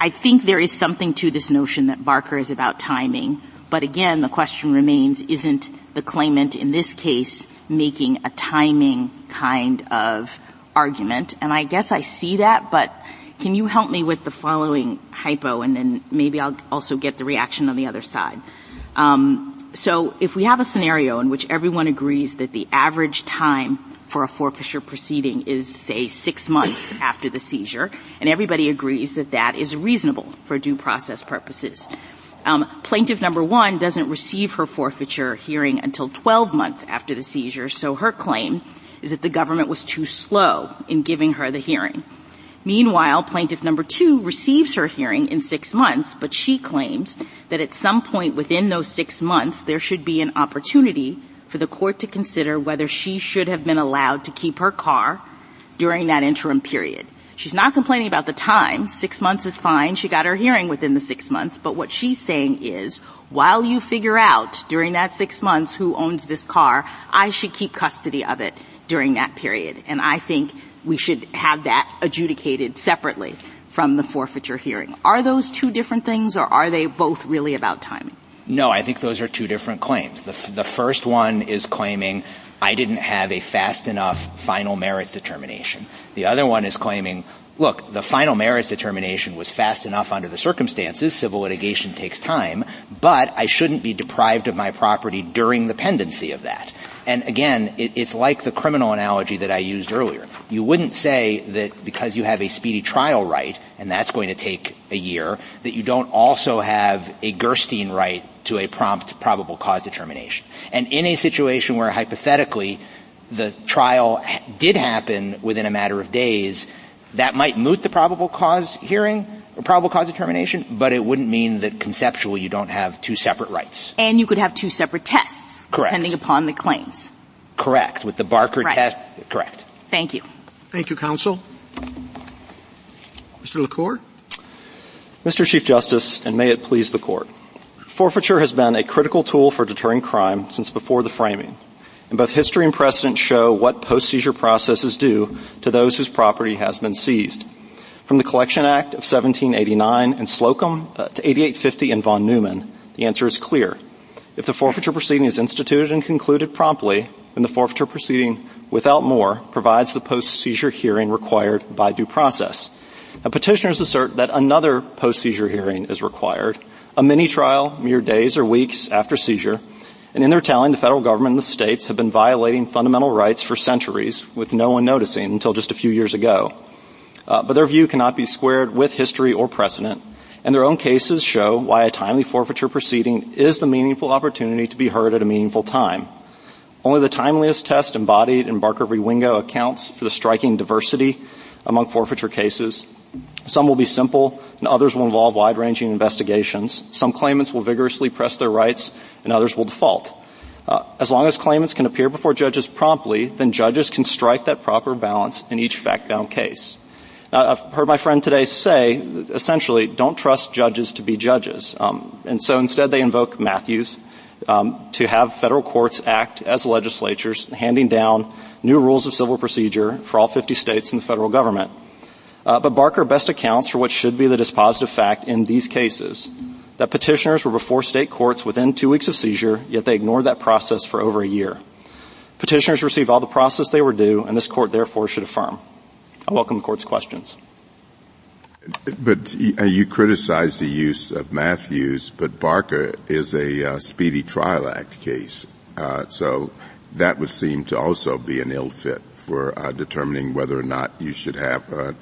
I think there is something to this notion that Barker is about timing. But, again, the question remains, isn't the claimant in this case making a timing kind of argument? And I guess I see that, but can you help me with the following hypo, and then maybe I'll also get the reaction on the other side. Um, so if we have a scenario in which everyone agrees that the average time for a forfeiture proceeding is, say, six months after the seizure, and everybody agrees that that is reasonable for due process purposes, um, plaintiff number one doesn't receive her forfeiture hearing until twelve months after the seizure, so her claim is that the government was too slow in giving her the hearing. Meanwhile, plaintiff number two receives her hearing in six months, but she claims that at some point within those six months, there should be an opportunity for the court to consider whether she should have been allowed to keep her car during that interim period. She's not complaining about the time. Six months is fine. She got her hearing within the six months. But what she's saying is, while you figure out during that six months who owns this car, I should keep custody of it during that period. And I think we should have that adjudicated separately from the forfeiture hearing. Are those two different things, or are they both really about timing? No, I think those are two different claims. The, f- the first one is claiming I didn't have a fast enough final merits determination. The other one is claiming Look, the final merits determination was fast enough under the circumstances. Civil litigation takes time, but I shouldn't be deprived of my property during the pendency of that. And again, it, it's like the criminal analogy that I used earlier. You wouldn't say that because you have a speedy trial right, and that's going to take a year, that you don't also have a Gerstein right to a prompt probable cause determination. And in a situation where hypothetically the trial ha- did happen within a matter of days, that might moot the probable cause hearing or probable cause determination, but it wouldn't mean that conceptually you don't have two separate rights. And you could have two separate tests. Correct. Depending upon the claims. Correct. With the Barker right. test. Correct. Thank you. Thank you, counsel. Mister LaCour. Mister Chief Justice, and may it please the Court. Forfeiture has been a critical tool for deterring crime since before the framing. And both history and precedent show what post-seizure processes do to those whose property has been seized. From the Collection Act of seventeen eighty-nine and Slocum uh, to eighty-eight fifty and von Neumann, the answer is clear. If the forfeiture proceeding is instituted and concluded promptly, then the forfeiture proceeding, without more, provides the post-seizure hearing required by due process. Now, petitioners assert that another post-seizure hearing is required, a mini-trial mere days or weeks after seizure, and in their telling, the federal government and the states have been violating fundamental rights for centuries with no one noticing until just a few years ago. Uh, but their view cannot be squared with history or precedent, and their own cases show why a timely forfeiture proceeding is the meaningful opportunity to be heard at a meaningful time. Only the timeliest test embodied in Barker v. Wingo accounts for the striking diversity among forfeiture cases. Some will be simple, and others will involve wide-ranging investigations. Some claimants will vigorously press their rights, and others will default. Uh, as long as claimants can appear before judges promptly, then judges can strike that proper balance in each fact-bound case. Now, I've heard my friend today say, essentially, don't trust judges to be judges. Um, and so instead they invoke Mathews um, to have federal courts act as legislatures, handing down new rules of civil procedure for all fifty states and the federal government. Uh, but Barker best accounts for what should be the dispositive fact in these cases, that petitioners were before state courts within two weeks of seizure, yet they ignored that process for over a year. Petitioners received all the process they were due, and this court therefore should affirm. I welcome the court's questions. But uh, you criticize the use of Mathews, but Barker is a uh, Speedy Trial Act case, uh, so that would seem to also be an ill fit for uh, determining whether or not you should have uh,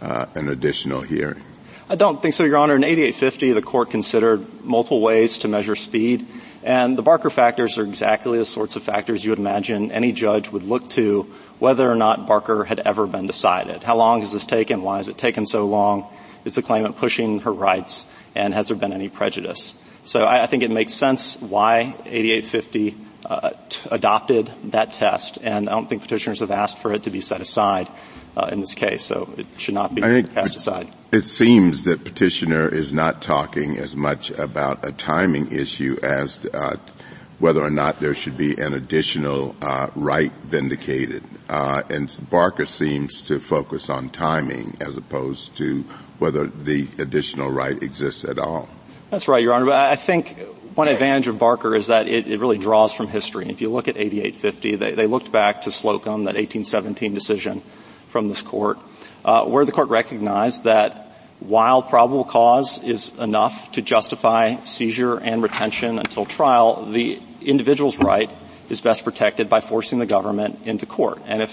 Uh, an additional hearing. I don't think so, Your Honor. In eighty-eight fifty, the court considered multiple ways to measure speed, and the Barker factors are exactly the sorts of factors you would imagine any judge would look to whether or not Barker had ever been decided. How long has this taken? Why has it taken so long? Is the claimant pushing her rights? And has there been any prejudice? So I, I think it makes sense why eighty-eight fifty uh, t- adopted that test, and I don't think petitioners have asked for it to be set aside. Uh, in this case, so it should not be cast aside. It seems that petitioner is not talking as much about a timing issue as uh, whether or not there should be an additional uh, right vindicated. Uh, and Barker seems to focus on timing as opposed to whether the additional right exists at all. That's right, Your Honor. But I think one advantage of Barker is that it, it really draws from history. And if you look at eighty-eight fifty, they, they looked back to Slocum, that eighteen seventeen decision from this court, uh, where the court recognized that while probable cause is enough to justify seizure and retention until trial, the individual's right is best protected by forcing the government into court. And if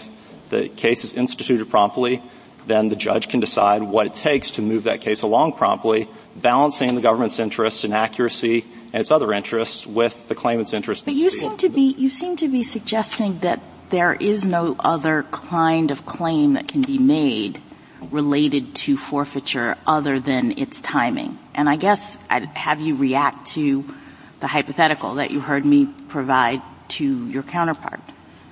the case is instituted promptly, then the judge can decide what it takes to move that case along promptly, balancing the government's interests in accuracy and its other interests with the claimant's interest in speed. But you seem to be, you seem to be suggesting that there is no other kind of claim that can be made related to forfeiture other than its timing. And I guess I'd have you react to the hypothetical that you heard me provide to your counterpart.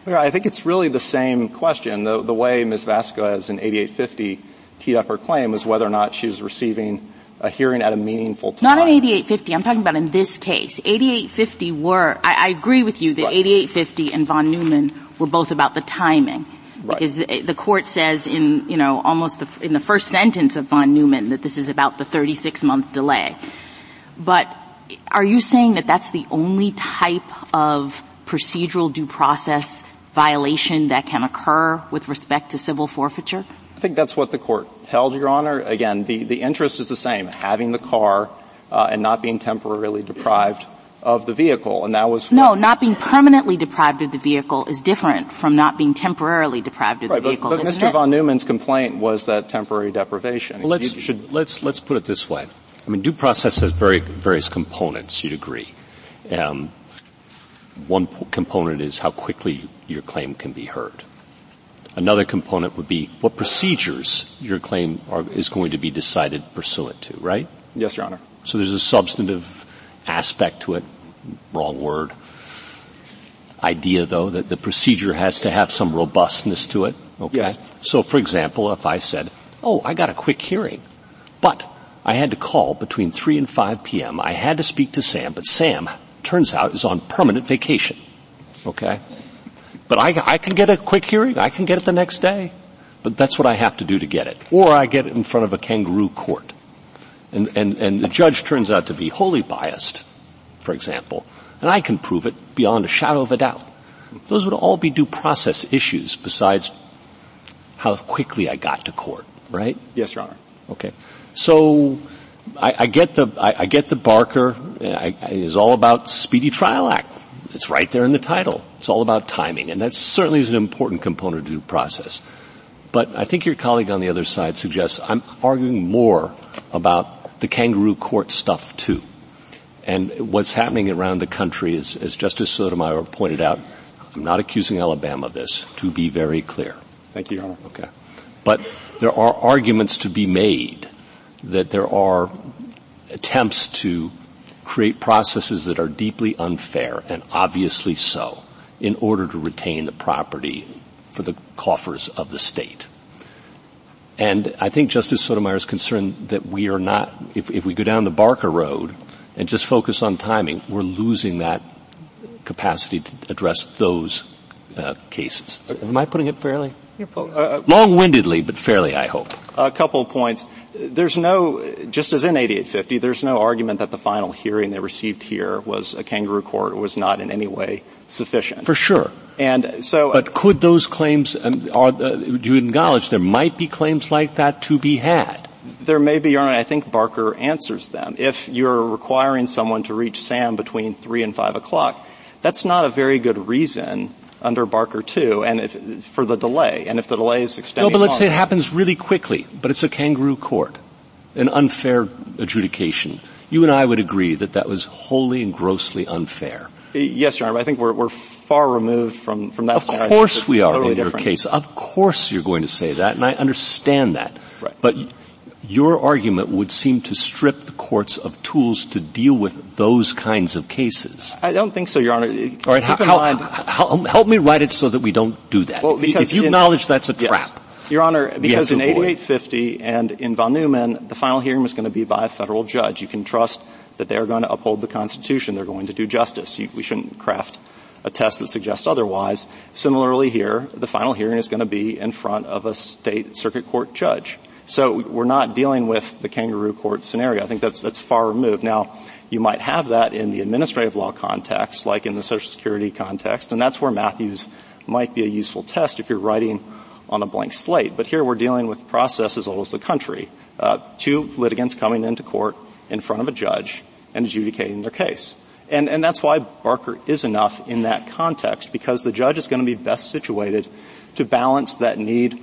I think it's really the same question. The, the way Miz Vasquez in eighty-eight fifty teed up her claim was whether or not she was receiving a hearing at a meaningful time. Not in eighty-eight fifty. I'm talking about in this case. eighty-eight fifty were, I, I agree with you that right. eighty-eight fifty and von Neumann were both about the timing. Right. Because the, the court says in, you know, almost the, in the first sentence of von Neumann that this is about the thirty-six month delay. But are you saying that that's the only type of procedural due process violation that can occur with respect to civil forfeiture? think that's what the court held, Your Honor. Again, the, the interest is the same, having the car uh, and not being temporarily deprived of the vehicle, and that was... For no, not being permanently deprived of the vehicle is different from not being temporarily deprived of right, the vehicle, but, but isn't Mister it? Von Neumann's complaint was that temporary deprivation. Well, let's, should, let's, let's put it this way. I mean, due process has very, various components, you'd agree. Um, one po- component is how quickly your claim can be heard. Another component would be what procedures your claim are, is going to be decided pursuant to, right? Yes, Your Honor. So there's a substantive aspect to it, wrong word, idea, though, that the procedure has to have some robustness to it, okay? Yes. So, for example, if I said, oh, I got a quick hearing, but I had to call between three and five p.m. I had to speak to Sam, but Sam, turns out, is on permanent vacation, okay? But I, I can get a quick hearing. I can get it the next day. But that's what I have to do to get it. Or I get it in front of a kangaroo court. And, and, and the judge turns out to be wholly biased, for example, and I can prove it beyond a shadow of a doubt. Those would all be due process issues besides how quickly I got to court, right? Yes, Your Honor. Okay. So I, I get the I, I get the Barker. I, I, it's all about Speedy Trial Act. It's right there in the title. It's all about timing, and that certainly is an important component of due process. But I think your colleague on the other side suggests I'm arguing more about the kangaroo court stuff, too. And what's happening around the country is, as Justice Sotomayor pointed out, I'm not accusing Alabama of this, to be very clear. Thank you, Your Honor. Okay. But there are arguments to be made that there are attempts to create processes that are deeply unfair, and obviously so, in order to retain the property for the coffers of the state. And I think Justice Sotomayor is concerned that we are not, if, if we go down the Barker road and just focus on timing, we're losing that capacity to address those uh, cases. Am I putting it fairly? You're putting it. Uh, long-windedly, but fairly, I hope. A couple points. There's no, just as in eighty-eight fifty, there's no argument that the final hearing they received here was a kangaroo court or was not in any way sufficient. For sure. And so, but could those claims? Um, are uh, do you acknowledge there might be claims like that to be had? There may be, Your Honor. I think Barker answers them. If you're requiring someone to reach Sam between three and five o'clock, that's not a very good reason under Barker too, and if, for the delay, and if the delay is extended. No, but let's longer. Say it happens really quickly, but it's a kangaroo court, an unfair adjudication. You and I would agree that that was wholly and grossly unfair. Yes, Your Honor, but I think we're, we're far removed from, from that. Of scenario. Course we are totally in your different. Case. Of course you're going to say that, and I understand that. Right. But your argument would seem to strip the courts of tools to deal with those kinds of cases. I don't think so, Your Honor. All right, how, how, how, help me write it so that we don't do that. Well, if, if you in, acknowledge that's a yes. trap. Your Honor, because in eighty-eight fifty and in von Neumann, the final hearing was going to be by a federal judge. You can trust that they are going to uphold the Constitution. They're going to do justice. You, we shouldn't craft a test that suggests otherwise. Similarly here, the final hearing is going to be in front of a state circuit court judge. So we're not dealing with the kangaroo court scenario. I think that's that's far removed. Now, you might have that in the administrative law context, like in the Social Security context, and that's where Mathews might be a useful test if you're writing on a blank slate. But here we're dealing with process as old as the country, uh, two litigants coming into court in front of a judge and adjudicating their case. And, and that's why Barker is enough in that context, because the judge is going to be best situated to balance that need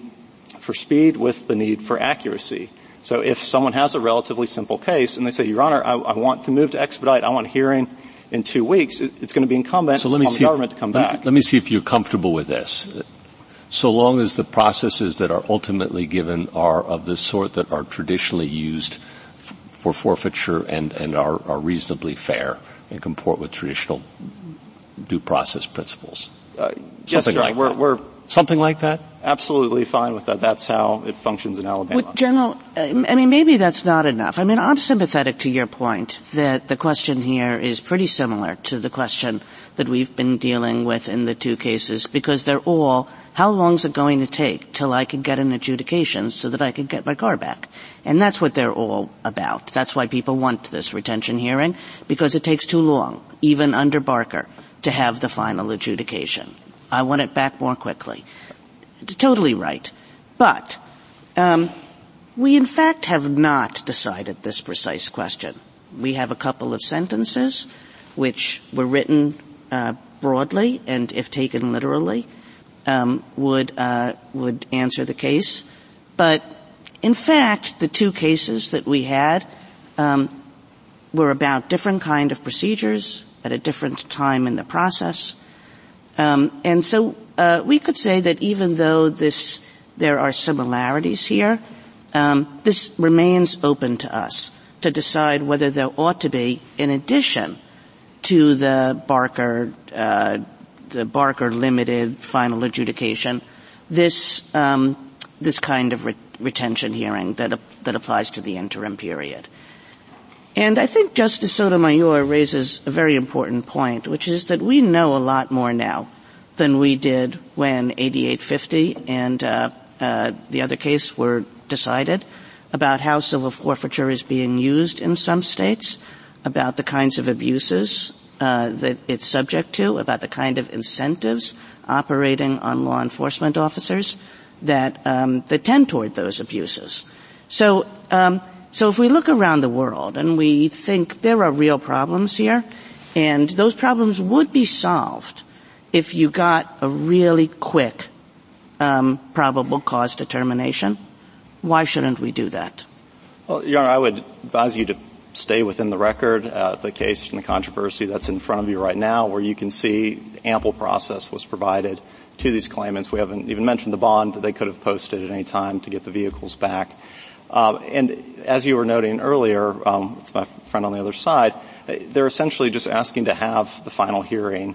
for speed with the need for accuracy. So if someone has a relatively simple case and they say, Your Honor, I, I want to move to expedite, I want a hearing in two weeks, it, it's going to be incumbent so on the government if, to come let back. Me, let me see if you're comfortable with this. So long as the processes that are ultimately given are of the sort that are traditionally used f- for forfeiture and, and are, are reasonably fair and comport with traditional due process principles. Uh, yes, Something John, like we're, that. We're Something like that? Absolutely fine with that. That's how it functions in Alabama. Well, General, I mean, maybe that's not enough. I mean, I'm sympathetic to your point that the question here is pretty similar to the question that we've been dealing with in the two cases, because they're all, how long is it going to take till I can get an adjudication so that I can get my car back? And that's what they're all about. That's why people want this retention hearing, because it takes too long, even under Barker, to have the final adjudication. I want it back more quickly. Totally right. But Um, we, in fact, have not decided this precise question. We have a couple of sentences which were written uh, broadly and, if taken literally, um, would uh, would answer the case. But, in fact, the two cases that we had um, were about different kind of procedures at a different time in the process. Um, and so uh, we could say that even though this there are similarities here, um, this remains open to us to decide whether there ought to be, in addition to the Barker, uh, the Barker limited final adjudication, this um, this kind of re- retention hearing that uh, that applies to the interim period. And I think Justice Sotomayor raises a very important point, which is that we know a lot more now than we did when eighty-eight fifty and uh, uh, the other case were decided about how civil forfeiture is being used in some states, about the kinds of abuses uh, that it's subject to, about the kind of incentives operating on law enforcement officers that um, that tend toward those abuses. So um, So if we look around the world and we think there are real problems here, and those problems would be solved if you got a really quick um, probable cause determination, why shouldn't we do that? Well, Your Honor, I would advise you to stay within the record, uh, the case and the controversy that's in front of you right now, where you can see ample process was provided to these claimants. We haven't even mentioned the bond that they could have posted at any time to get the vehicles back. Uh, and as you were noting earlier, um, with my friend on the other side, they're essentially just asking to have the final hearing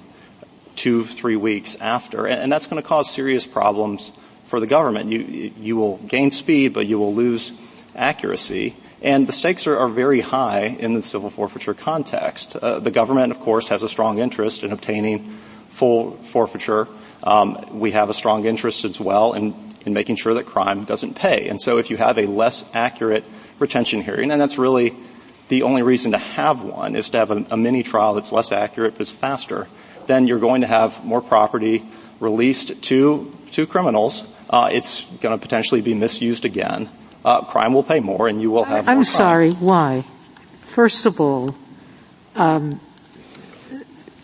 two, three weeks after. And, and that's going to cause serious problems for the government. You, you will gain speed, but you will lose accuracy. And the stakes are, are very high in the civil forfeiture context. Uh, the government, of course, has a strong interest in obtaining full forfeiture. Um, we have a strong interest as well in in making sure that crime doesn't pay. And so if you have a less accurate retention hearing, and that's really the only reason to have one, is to have a, a mini-trial that's less accurate but is faster, then you're going to have more property released to to criminals. Uh, it's going to potentially be misused again. Uh, crime will pay more, and you will have I, more I'm crime. sorry, why? First of all, um,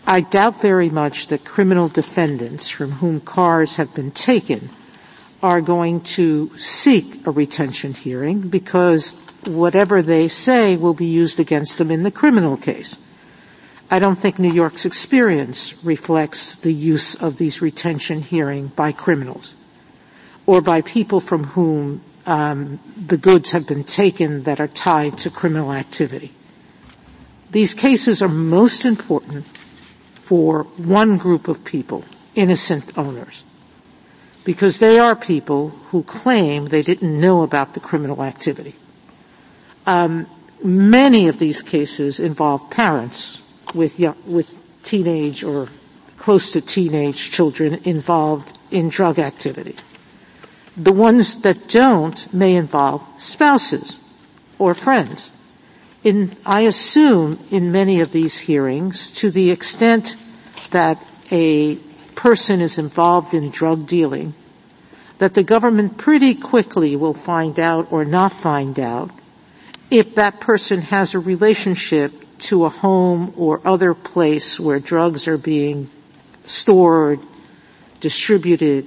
I doubt very much that criminal defendants from whom cars have been taken are going to seek a retention hearing, because whatever they say will be used against them in the criminal case. I don't think New York's experience reflects the use of these retention hearings by criminals or by people from whom um, the goods have been taken that are tied to criminal activity. These cases are most important for one group of people, innocent owners, because they are people who claim they didn't know about the criminal activity. Um, many of these cases involve parents with young, with teenage or close to teenage children involved in drug activity. The ones that don't may involve spouses or friends. In, I assume in many of these hearings, to the extent that a person is involved in drug dealing, that the government pretty quickly will find out or not find out if that person has a relationship to a home or other place where drugs are being stored, distributed,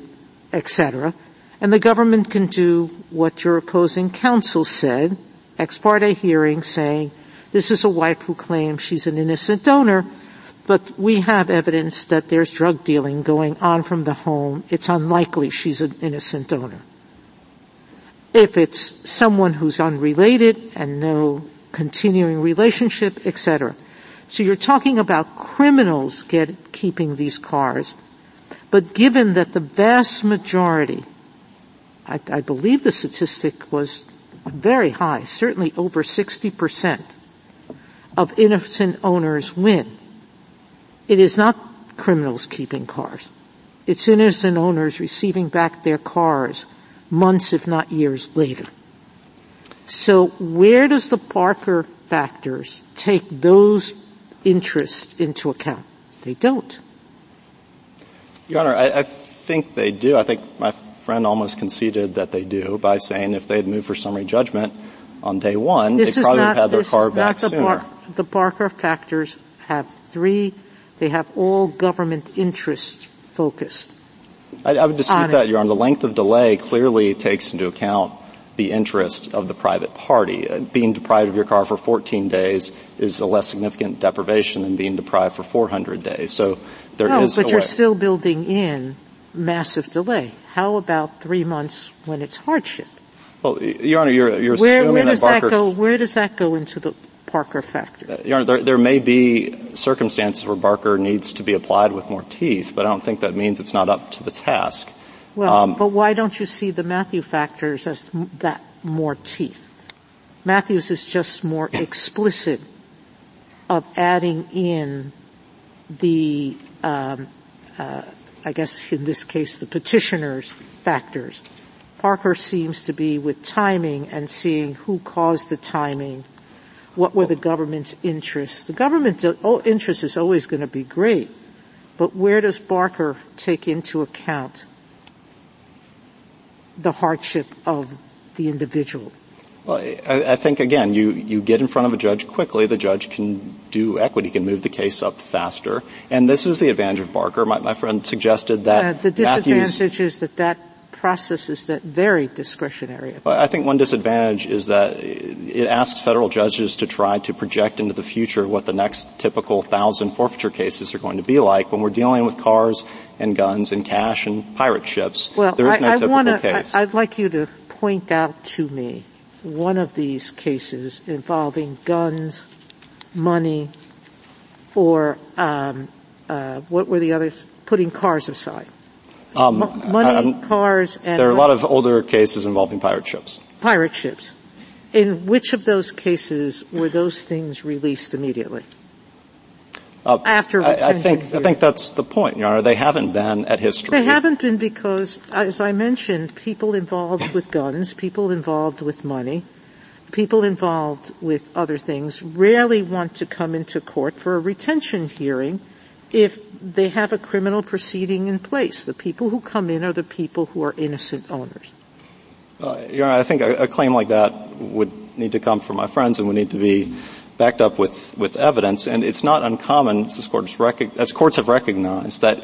et cetera. And the government can do what your opposing counsel said, ex parte hearing, saying, this is a wife who claims she's an innocent donor, but we have evidence that there's drug dealing going on from the home. It's unlikely she's an innocent donor. If it's someone who's unrelated and no continuing relationship, et cetera. So you're talking about criminals get, keeping these cars. But given that the vast majority, I, I believe the statistic was very high, certainly over sixty percent of innocent owners win, it is not criminals keeping cars. It's innocent owners receiving back their cars months, if not years, later. So where does the Barker factors take those interests into account? They don't. Your Honor, I, I think they do. I think my friend almost conceded that they do by saying if they had moved for summary judgment on day one, this they probably not, would have had their car back the sooner. Bar- the Barker factors have three. They have all government interest focused. I, I would dispute that, Your Honor. The length of delay clearly takes into account the interest of the private party. Being deprived of your car for fourteen days is a less significant deprivation than being deprived for four hundred days. So there no, is No, but you're way. still building in massive delay. How about three months when it's hardship? Well, Your Honor, you're, you're where, assuming where does that Barker... That go, where does that go into the Barker factor? Your Honor, there, there may be circumstances where Barker needs to be applied with more teeth, but I don't think that means it's not up to the task. Well, um, but why don't you see the Mathews factors as that more teeth? Mathews is just more explicit of adding in the, um, uh, I guess in this case, the petitioner's factors. Barker seems to be with timing and seeing who caused the timing, what were the government's interests. The government's interest is always going to be great, but where does Barker take into account the hardship of the individual? Well, I, I think, again, you, you get in front of a judge quickly. The judge can do equity, can move the case up faster. And this is the advantage of Barker. My, my friend suggested that uh, the disadvantage Mathews, is that that process is that very discretionary. Well, I think one disadvantage is that it asks federal judges to try to project into the future what the next typical thousand forfeiture cases are going to be like when we're dealing with cars and guns and cash and pirate ships. Well, there is no I, I typical wanna, case. I, I'd like you to point out to me one of these cases involving guns, money, or um, uh, what were the others? Putting cars aside. Um, M- money, um, cars, and there are a lot of older cases involving pirate ships. Pirate ships. In which of those cases were those things released immediately? Uh, After I, I think hearing. I think that's the point, Your Honor. They haven't been at history. They haven't been because, as I mentioned, people involved with guns, people involved with money, people involved with other things rarely want to come into court for a retention hearing if they have a criminal proceeding in place. The people who come in are the people who are innocent owners. Uh, Your Honor, I think a, a claim like that would need to come from my friends and would need to be backed up with, with evidence, and it's not uncommon, as courts, rec- as courts have recognized, that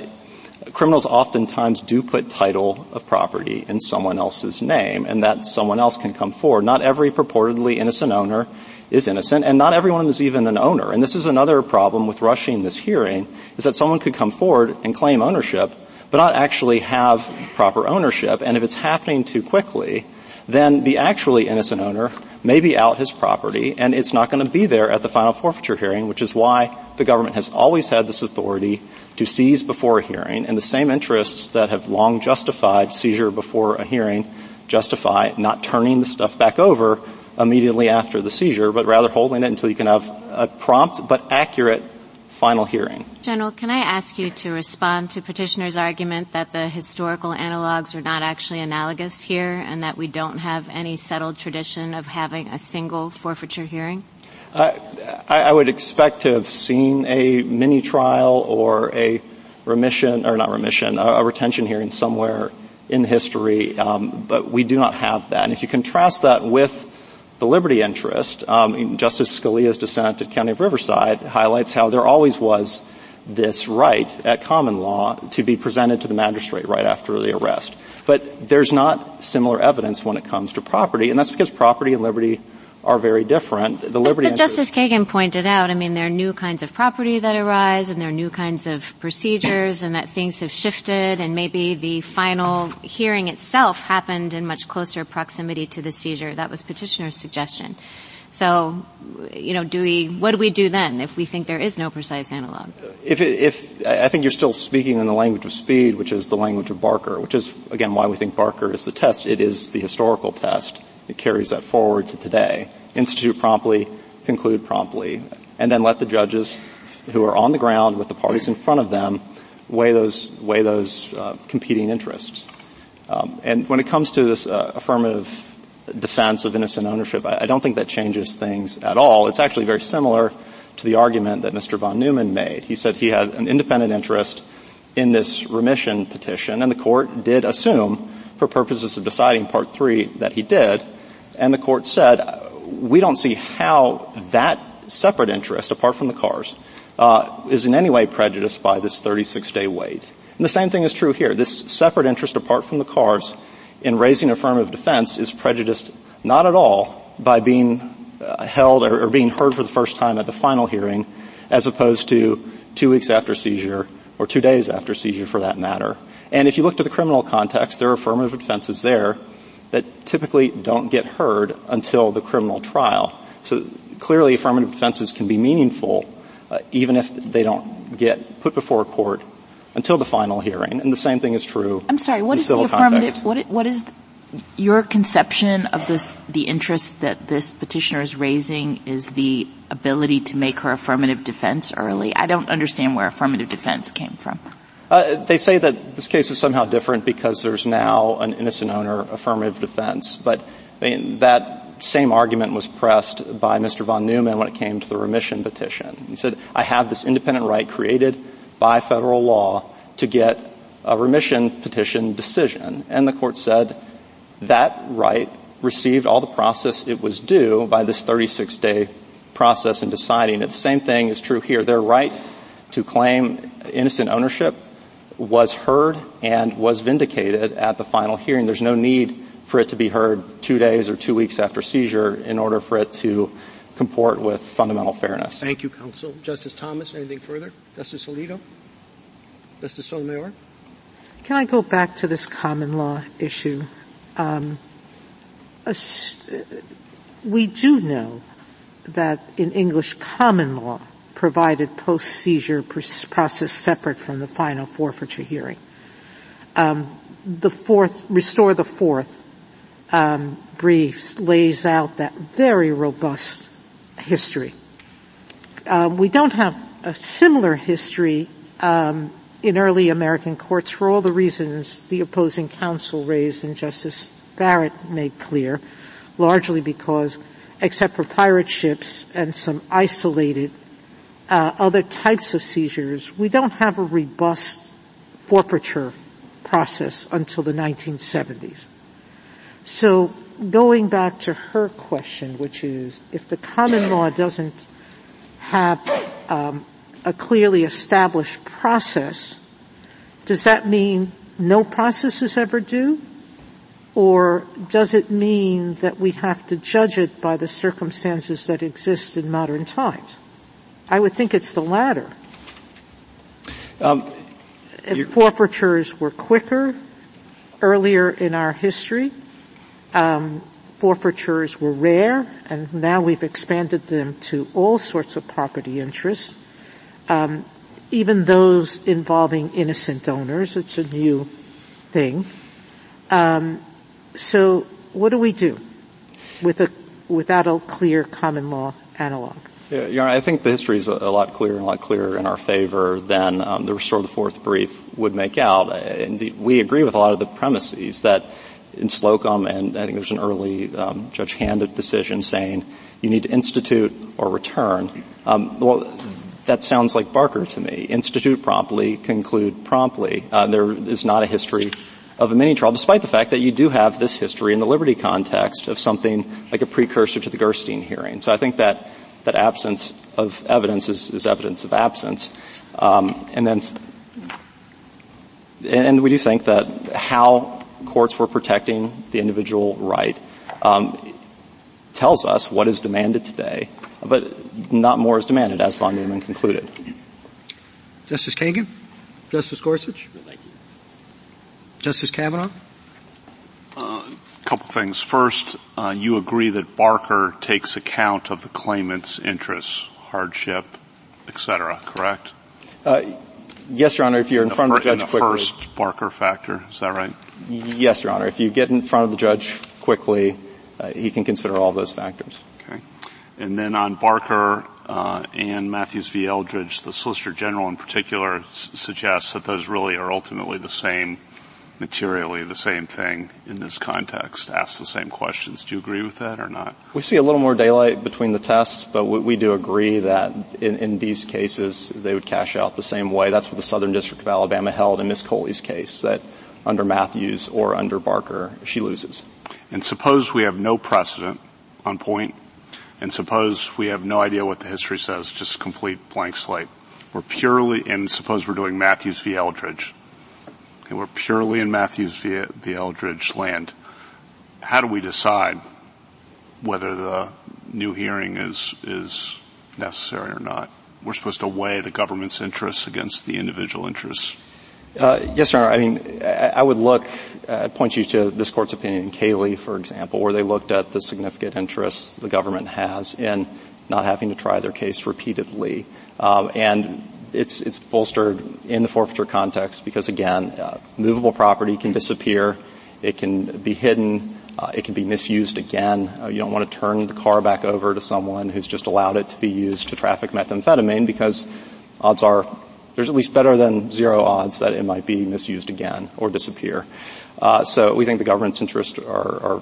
criminals oftentimes do put title of property in someone else's name, and that someone else can come forward. Not every purportedly innocent owner is innocent, and not everyone is even an owner. And this is another problem with rushing this hearing, is that someone could come forward and claim ownership, but not actually have proper ownership. And if it's happening too quickly, then the actually innocent owner may be out his property, and it's not going to be there at the final forfeiture hearing, which is why the government has always had this authority to seize before a hearing, and the same interests that have long justified seizure before a hearing justify not turning the stuff back over immediately after the seizure, but rather holding it until you can have a prompt but accurate final hearing. General, can I ask you to respond to petitioner's argument that the historical analogs are not actually analogous here and that we don't have any settled tradition of having a single forfeiture hearing? Uh, I, I would expect to have seen a mini-trial or a remission, or not remission, a, a retention hearing somewhere in history, um, but we do not have that. And if you contrast that with the liberty interest, um, Justice Scalia's dissent at County of Riverside highlights how there always was this right at common law to be presented to the magistrate right after the arrest. But there's not similar evidence when it comes to property, and that's because property and liberty are very different. The liberty but, but interest, Justice Kagan pointed out, I mean, there are new kinds of property that arise, and there are new kinds of procedures, and that things have shifted, and maybe the final hearing itself happened in much closer proximity to the seizure. That was petitioner's suggestion. So, you know, do we? What do we do then if we think there is no precise analog? If, if I think you're still speaking in the language of speed, which is the language of Barker, which is again why we think Barker is the test. It is the historical test. It carries that forward to today. Institute promptly, conclude promptly, and then let the judges who are on the ground with the parties in front of them weigh those, weigh those uh, competing interests. Um, and when it comes to this uh, affirmative defense of innocent ownership, I, I don't think that changes things at all. It's actually very similar to the argument that Mister von Neumann made. He said he had an independent interest in this remission petition, and the court did assume for purposes of deciding Part three that he did. And the court said, we don't see how that separate interest, apart from the cars, uh, is in any way prejudiced by this thirty-six day wait. And the same thing is true here. This separate interest, apart from the cars, in raising affirmative defense is prejudiced not at all by being uh, held or, or being heard for the first time at the final hearing, as opposed to two weeks after seizure or two days after seizure for that matter. And if you look to the criminal context, there are affirmative defenses there that typically don't get heard until the criminal trial. So clearly affirmative defenses can be meaningful uh, even if they don't get put before a court until the final hearing. And the same thing is true. I'm sorry, what in is civil the affirmative, what, what is the, your conception of this, the interest that this petitioner is raising is the ability to make her affirmative defense early? I don't understand where affirmative defense came from. Uh, they say that this case is somehow different because there's now an innocent owner affirmative defense. But I mean, that same argument was pressed by Mister von Neumann when it came to the remission petition. He said, I have this independent right created by federal law to get a remission petition decision. And the court said that right received all the process it was due by this thirty-six day process in deciding it. The same thing is true here. Their right to claim innocent ownership was heard and was vindicated at the final hearing. There's no need for it to be heard two days or two weeks after seizure in order for it to comport with fundamental fairness. Thank you, counsel. Justice Thomas, anything further? Justice Alito? Justice Sotomayor? Can I go back to this common law issue? Um, we do know that in English common law, provided post-seizure process separate from the final forfeiture hearing. Um, the fourth, Restore the Fourth, um, briefs lays out that very robust history. Um, we don't have a similar history um, in early American courts for all the reasons the opposing counsel raised and Justice Barrett made clear, largely because, except for pirate ships and some isolated Uh, other types of seizures, we don't have a robust forfeiture process until the nineteen seventies. So going back to her question, which is if the common law doesn't have um, a clearly established process, does that mean no process is ever due? Or does it mean that we have to judge it by the circumstances that exist in modern times? I would think it's the latter. Um, forfeitures were quicker earlier in our history. Um, forfeitures were rare, and now we've expanded them to all sorts of property interests, um, even those involving innocent owners. It's a new thing. Um, so what do we do with a, without a clear common law analog? Yeah, Your Honor, I think the history is a lot clearer and a lot clearer in our favor than um, the Restore the Fourth brief would make out. And the, we agree with a lot of the premises that in Slocum, and I think there's an early um, Judge Hand decision saying you need to institute or return. Um, well, that sounds like Barker to me. Institute promptly, conclude promptly. Uh, there is not a history of a mini-trial, despite the fact that you do have this history in the liberty context of something like a precursor to the Gerstein hearing. So I think that that absence of evidence is, is evidence of absence. Um, and then, and we do think that how courts were protecting the individual right, um, tells us what is demanded today, but not more is demanded, as von Neumann concluded. Justice Kagan? Justice Gorsuch? Thank you. Justice Kavanaugh? Uh, Couple things. First, uh, you agree that Barker takes account of the claimant's interests, hardship, et cetera, correct? Uh, yes, Your Honor, if you're in, in front fir- of the judge in the quickly. The first Barker factor, is that right? Yes, Your Honor. If you get in front of the judge quickly, uh, he can consider all those factors. Okay. And then on Barker uh, and Mathews v. Eldridge, the Solicitor General in particular s- suggests that those really are ultimately the same materially the same thing in this context, ask the same questions. Do you agree with that or not? We see a little more daylight between the tests, but we, we do agree that in, in these cases they would cash out the same way. That's what the Southern District of Alabama held in Miz Coley's case, that under Mathews or under Barker, she loses. And suppose we have no precedent on point, and suppose we have no idea what the history says, just complete blank slate. We're purely, and suppose we're doing Mathews v. Eldridge, and we're purely in Mathews v. v. Eldridge land. How do we decide whether the new hearing is is necessary or not? We're supposed to weigh the government's interests against the individual interests. Uh, yes, Your Honor. I mean, I would look, I'd point you to this Court's opinion in Cayley, for example, where they looked at the significant interests the government has in not having to try their case repeatedly. Um, and it's, it's bolstered in the forfeiture context because, again, uh, movable property can disappear. It can be hidden. Uh, it can be misused again. Uh, you don't want to turn the car back over to someone who's just allowed it to be used to traffic methamphetamine, because odds are there's at least better than zero odds that it might be misused again or disappear. Uh, so we think the government's interests are, are,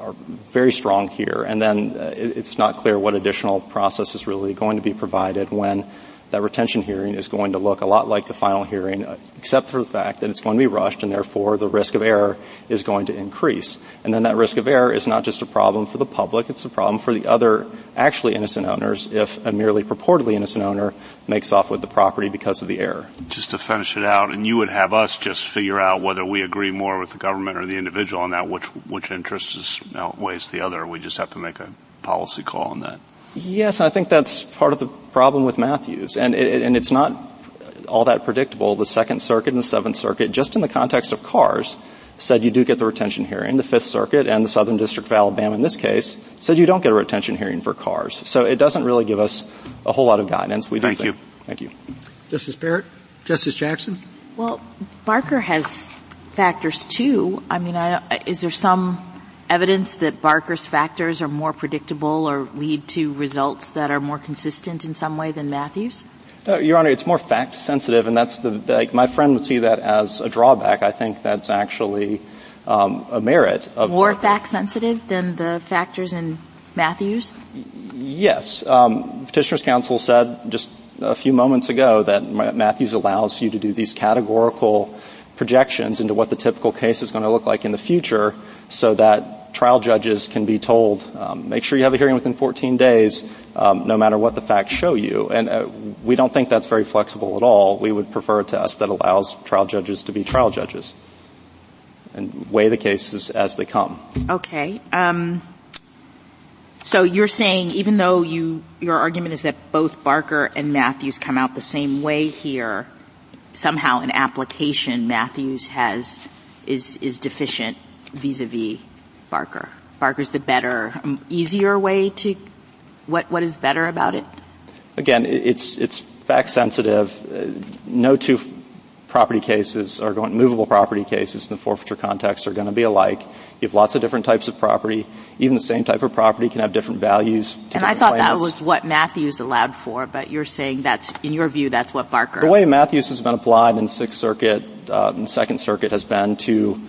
are very strong here. And then uh, it, it's not clear what additional process is really going to be provided when that retention hearing is going to look a lot like the final hearing, except for the fact that it's going to be rushed, and therefore the risk of error is going to increase. And then that risk of error is not just a problem for the public, it's a problem for the other actually innocent owners if a merely purportedly innocent owner makes off with the property because of the error. Just to finish it out, and you would have us just figure out whether we agree more with the government or the individual on that, which which interest outweighs the other. We just have to make a policy call on that. Yes, and I think that's part of the problem with Mathews. And, it, and it's not all that predictable. The Second Circuit and the Seventh Circuit, just in the context of cars, said you do get the retention hearing. The Fifth Circuit and the Southern District of Alabama, in this case, said you don't get a retention hearing for cars. So it doesn't really give us a whole lot of guidance. We do Thank think, you. Thank you. Justice Barrett? Justice Jackson? Well, Barker has factors, too. I mean, I, is there some evidence that Barker's factors are more predictable or lead to results that are more consistent in some way than Mathews? No, Your Honor, it's more fact sensitive, and that's the, like, my friend would see that as a drawback. I think that's actually, um, a merit of More Barker. Fact sensitive than the factors in Mathews? Yes. Um, Petitioner's counsel said just a few moments ago that Mathews allows you to do these categorical projections into what the typical case is going to look like in the future, so that trial judges can be told, um, make sure you have a hearing within fourteen days, um, no matter what the facts show you. And uh, we don't think that's very flexible at all. We would prefer a test that allows trial judges to be trial judges and weigh the cases as they come. Okay. Um, so you're saying, even though you your argument is that both Barker and Mathews come out the same way here, somehow an application Mathews has is is deficient vis-a-vis Barker. Barker's the better, um, easier way to what what is better about it? Again, it's it's fact sensitive. Uh, no two property cases are going movable property cases in the forfeiture context are going to be alike. You have lots of different types of property. Even the same type of property can have different values. And I thought that was what Mathews allowed for, but you're saying that's, in your view, that's what Barker. The way Mathews has been applied in the Sixth Circuit, uh, and the Second Circuit has been to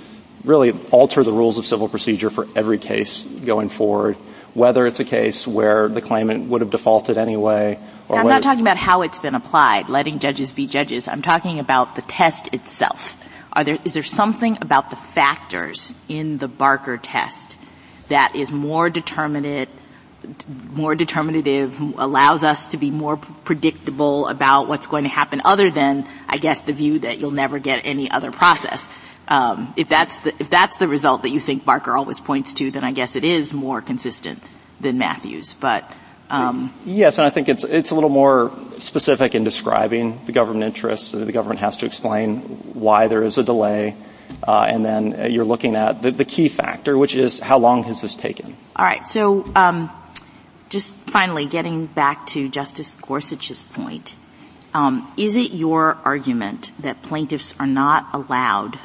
really alter the rules of civil procedure for every case going forward, whether it's a case where the claimant would have defaulted anyway. Or I'm not talking about how it's been applied, letting judges be judges. I'm talking about the test itself. Are there, is there something about the factors in the Barker test that is more determinate, more determinative, allows us to be more predictable about what's going to happen, other than, I guess, the view that you'll never get any other process? Um, if that's the, if that's the result that you think Barker always points to, then I guess it is more consistent than Mathews. But Um, yes, and I think it's it's a little more specific in describing the government interests. The government has to explain why there is a delay, uh, and then you're looking at the, the key factor, which is how long has this taken. All right. So, um, just finally, getting back to Justice Gorsuch's point, um, is it your argument that plaintiffs are not allowed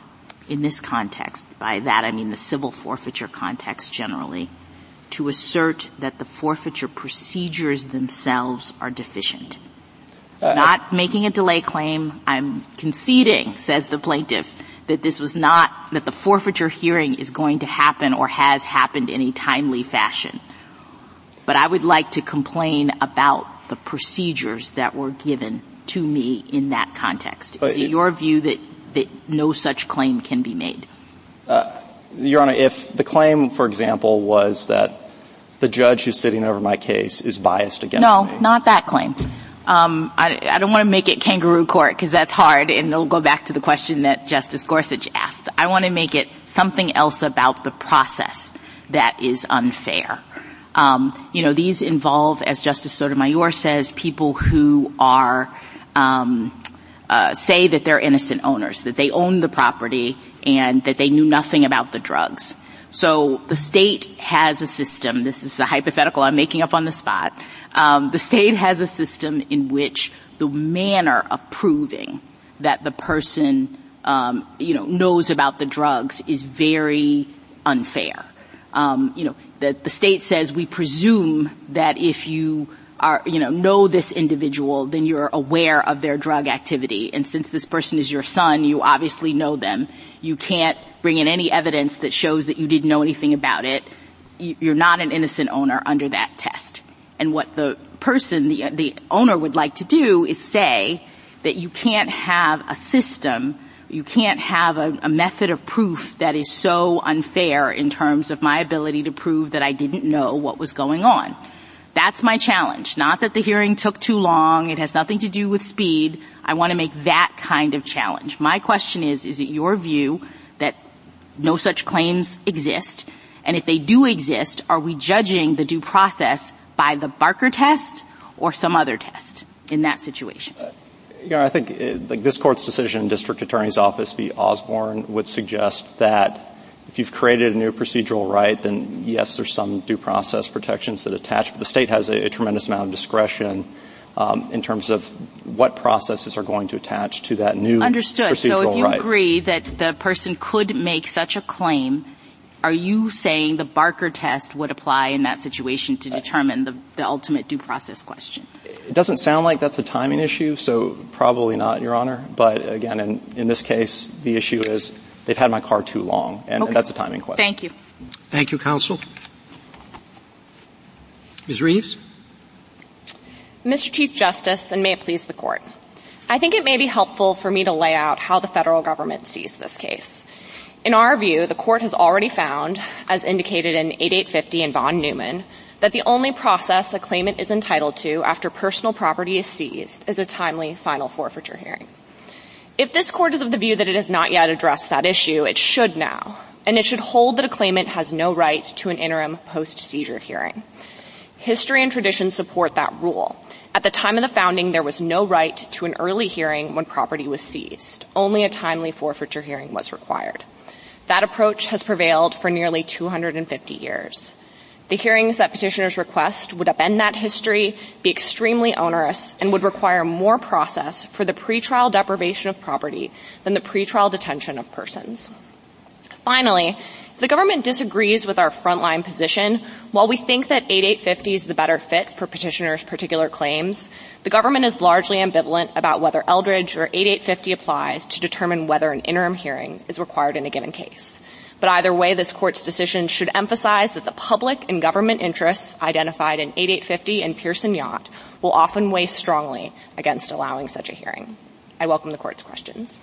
in this context? By that, I mean the civil forfeiture context generally, to assert that the forfeiture procedures themselves are deficient. Uh, not making a delay claim, I'm conceding, says the plaintiff, that this was not, that the forfeiture hearing is going to happen or has happened in a timely fashion. But I would like to complain about the procedures that were given to me in that context. Is it your view that that no such claim can be made? Uh, Your Honor, if the claim, for example, was that the judge who's sitting over my case is biased against no, me. No, not that claim. Um, I, I don't want to make it kangaroo court because that's hard, and it'll go back to the question that Justice Gorsuch asked. I want to make it something else about the process that is unfair. Um, you know, these involve, as Justice Sotomayor says, people who are um, uh, say that they're innocent owners, that they own the property, and that they knew nothing about the drugs. So the state has a system. This is a hypothetical I'm making up on the spot. Um, the state has a system in which the manner of proving that the person, um, you know, knows about the drugs is very unfair. Um, you know, the, the state says we presume that if you are, you know, know this individual, then you're aware of their drug activity. And since this person is your son, you obviously know them. You can't bring in any evidence that shows that you didn't know anything about it. You're not an innocent owner under that test. And what the person, the, the owner would like to do is say that you can't have a system, you can't have a, a method of proof that is so unfair in terms of my ability to prove that I didn't know what was going on. That's my challenge. Not that the hearing took too long. It has nothing to do with speed. I want to make that kind of challenge. My question is, is it your view that no such claims exist? And if they do exist, are we judging the due process by the Barker test or some other test in that situation? Uh, you know, I think it, like this court's decision in District Attorney's Office v. Osborne would suggest that if you've created a new procedural right, then yes, there's some due process protections that attach, but the state has a, a tremendous amount of discretion um, in terms of what processes are going to attach to that new Understood. procedural right. Understood. So if you right. agree that the person could make such a claim, are you saying the Barker test would apply in that situation to determine the, the ultimate due process question? It doesn't sound like that's a timing issue, so probably not, Your Honor. But, again, in, in this case, the issue is they've had my car too long, and, okay. and that's a timing question. Thank you. Thank you, counsel. Miz Reeves? Mister Chief Justice, and may it please the Court, I think it may be helpful for me to lay out how the federal government sees this case. In our view, the Court has already found, as indicated in eighty-eight fifty and von Neumann, that the only process a claimant is entitled to after personal property is seized is a timely final forfeiture hearing. If this Court is of the view that it has not yet addressed that issue, it should now, and it should hold that a claimant has no right to an interim post-seizure hearing. History and tradition support that rule. At the time of the founding, there was no right to an early hearing when property was seized. Only a timely forfeiture hearing was required. That approach has prevailed for nearly two hundred fifty years. The hearings that petitioners request would upend that history, be extremely onerous, and would require more process for the pretrial deprivation of property than the pretrial detention of persons. Finally, if the government disagrees with our frontline position, while we think that eighty-eight fifty is the better fit for petitioners' particular claims, the government is largely ambivalent about whether Eldridge or eighty-eight fifty applies to determine whether an interim hearing is required in a given case. But either way, this Court's decision should emphasize that the public and government interests identified in eighty-eight fifty and Pearson Yacht will often weigh strongly against allowing such a hearing. I welcome the Court's questions.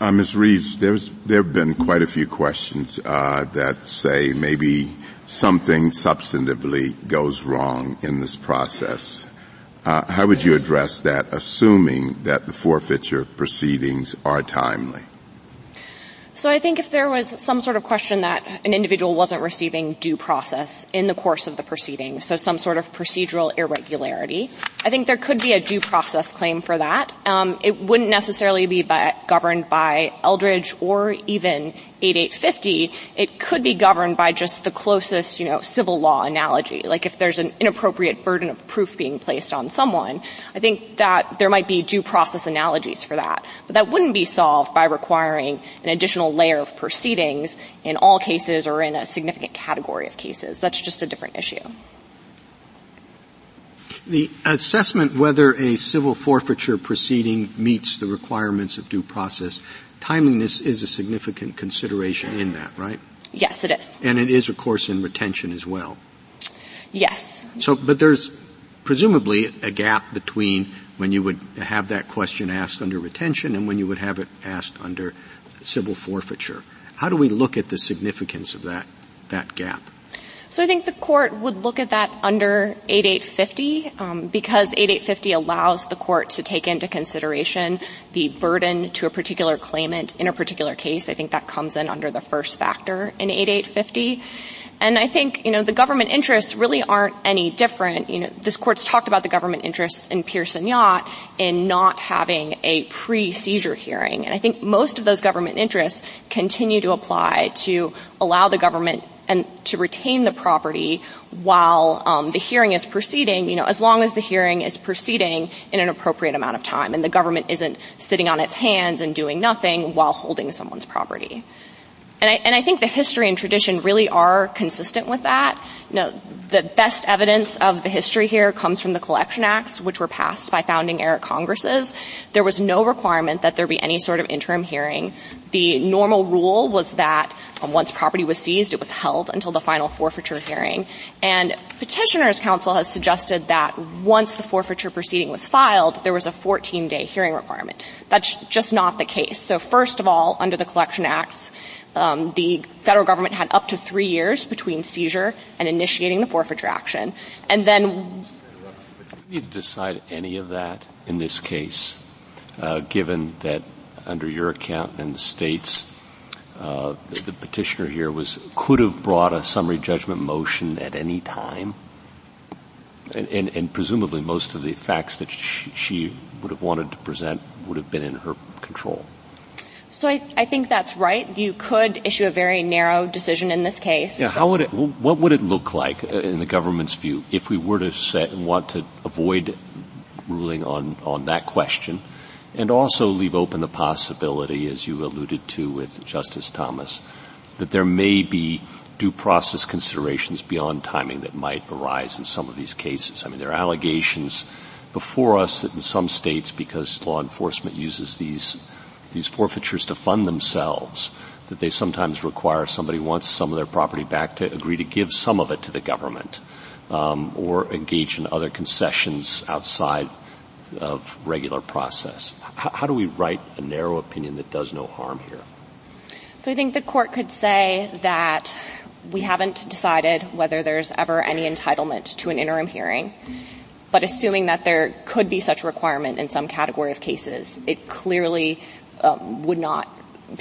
Uh, Miz Reeves, there's, there have been quite a few questions uh, that say maybe something substantively goes wrong in this process. Uh, how would you address that, assuming that the forfeiture proceedings are timely? So I think if there was some sort of question that an individual wasn't receiving due process in the course of the proceedings, so some sort of procedural irregularity, I think there could be a due process claim for that. Um, it wouldn't necessarily be by, governed by Eldridge or even eighty-eight fifty. It could be governed by just the closest, you know, civil law analogy. Like if there's an inappropriate burden of proof being placed on someone, I think that there might be due process analogies for that. But that wouldn't be solved by requiring an additional layer of proceedings in all cases or in a significant category of cases. That's just a different issue. The assessment whether a civil forfeiture proceeding meets the requirements of due process, timeliness is a significant consideration in that, right? Yes, it is. And it is, of course, in retention as well. Yes. So, but there's presumably a gap between when you would have that question asked under retention and when you would have it asked under civil forfeiture. How do we look at the significance of that, that gap? So I think the court would look at that under eighty-eight fifty, um, because eighty-eight fifty allows the court to take into consideration the burden to a particular claimant in a particular case. I think that comes in under the first factor in eighty-eight fifty. And I think, you know, the government interests really aren't any different. You know, this court's talked about the government interests in Pearson Yacht in not having a pre-seizure hearing. And I think most of those government interests continue to apply to allow the government and to retain the property while um, the hearing is proceeding, you know, as long as the hearing is proceeding in an appropriate amount of time and the government isn't sitting on its hands and doing nothing while holding someone's property. And I, and I think the history and tradition really are consistent with that. You know, the best evidence of the history here comes from the Collection Acts, which were passed by founding-era Congresses. There was no requirement that there be any sort of interim hearing. The normal rule was that um, once property was seized, it was held until the final forfeiture hearing. And Petitioner's Counsel has suggested that once the forfeiture proceeding was filed, there was a fourteen-day hearing requirement. That's just not the case. So first of all, under the Collection Acts, Um, the federal government had up to three years between seizure and initiating the forfeiture action. And then — do you need to decide any of that in this case, uh, given that under your account and the state's, uh, the, the petitioner here was — could have brought a summary judgment motion at any time? And, and, and presumably most of the facts that she, she would have wanted to present would have been in her control. So I, I think that's right. You could issue a very narrow decision in this case. Yeah. How would it? What would it look like in the government's view if we were to say and want to avoid ruling on on that question, and also leave open the possibility, as you alluded to with Justice Thomas, that there may be due process considerations beyond timing that might arise in some of these cases? I mean, there are allegations before us that in some states, because law enforcement uses these. these forfeitures to fund themselves, that they sometimes require somebody who wants some of their property back to agree to give some of it to the government, um, or engage in other concessions outside of regular process. H- how do we write a narrow opinion that does no harm here? So I think the court could say that we haven't decided whether there's ever any entitlement to an interim hearing. But assuming that there could be such a requirement in some category of cases, it clearly Um, would not,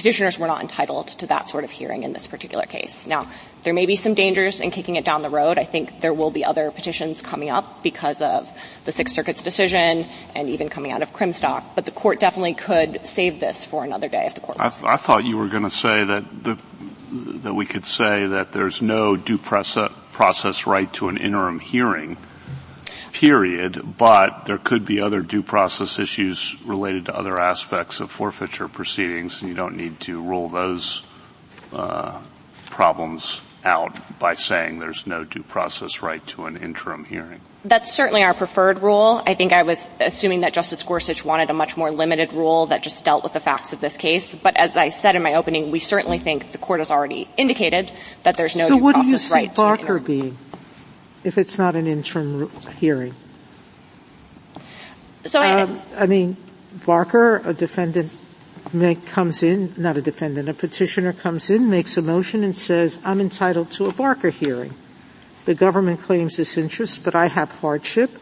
petitioners were not entitled to that sort of hearing in this particular case. Now, there may be some dangers in kicking it down the road. I think there will be other petitions coming up because of the Sixth Circuit's decision and even coming out of Krimstock. But the court definitely could save this for another day if the court. I, th- I thought you were going to say that the, that we could say that there's no due process, process right to an interim hearing, period, but there could be other due process issues related to other aspects of forfeiture proceedings, and you don't need to rule those uh, problems out by saying there's no due process right to an interim hearing. That's certainly our preferred rule. I think I was assuming that Justice Gorsuch wanted a much more limited rule that just dealt with the facts of this case. But as I said in my opening, we certainly think the court has already indicated that there's no so due process right to an interim. So what do you see Barker being? If it's not an interim hearing. So I, um, I mean, Barker, a defendant may, comes in, not a defendant, a petitioner comes in, makes a motion and says, I'm entitled to a Barker hearing. The government claims this interest, but I have hardship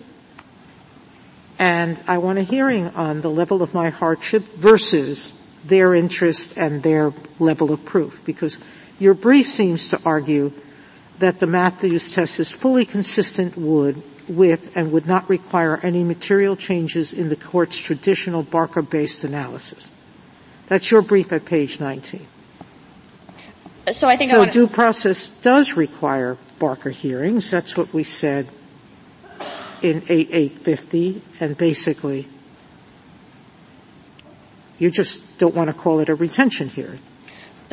and I want a hearing on the level of my hardship versus their interest and their level of proof, because your brief seems to argue that the Mathews test is fully consistent would, with and would not require any material changes in the court's traditional Barker-based analysis. That's your brief at page nineteen. So I think so I wanna- due process does require Barker hearings. That's what we said in eighty-eight fifty, and basically you just don't want to call it a retention hearing.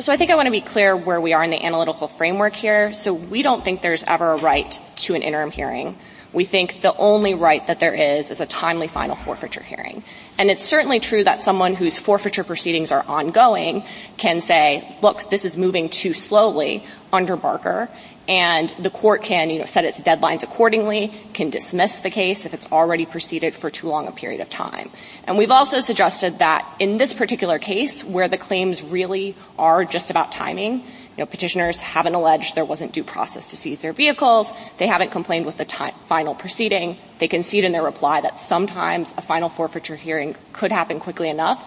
So I think I want to be clear where we are in the analytical framework here. So we don't think there's ever a right to an interim hearing. We think the only right that there is is a timely final forfeiture hearing. And it's certainly true that someone whose forfeiture proceedings are ongoing can say, look, this is moving too slowly. under Barker, and the court can, you know, set its deadlines accordingly, can dismiss the case if it's already proceeded for too long a period of time. And we've also suggested that in this particular case, where the claims really are just about timing, you know, petitioners haven't alleged there wasn't due process to seize their vehicles. They haven't complained with the time, final proceeding. They concede in their reply that sometimes a final forfeiture hearing could happen quickly enough,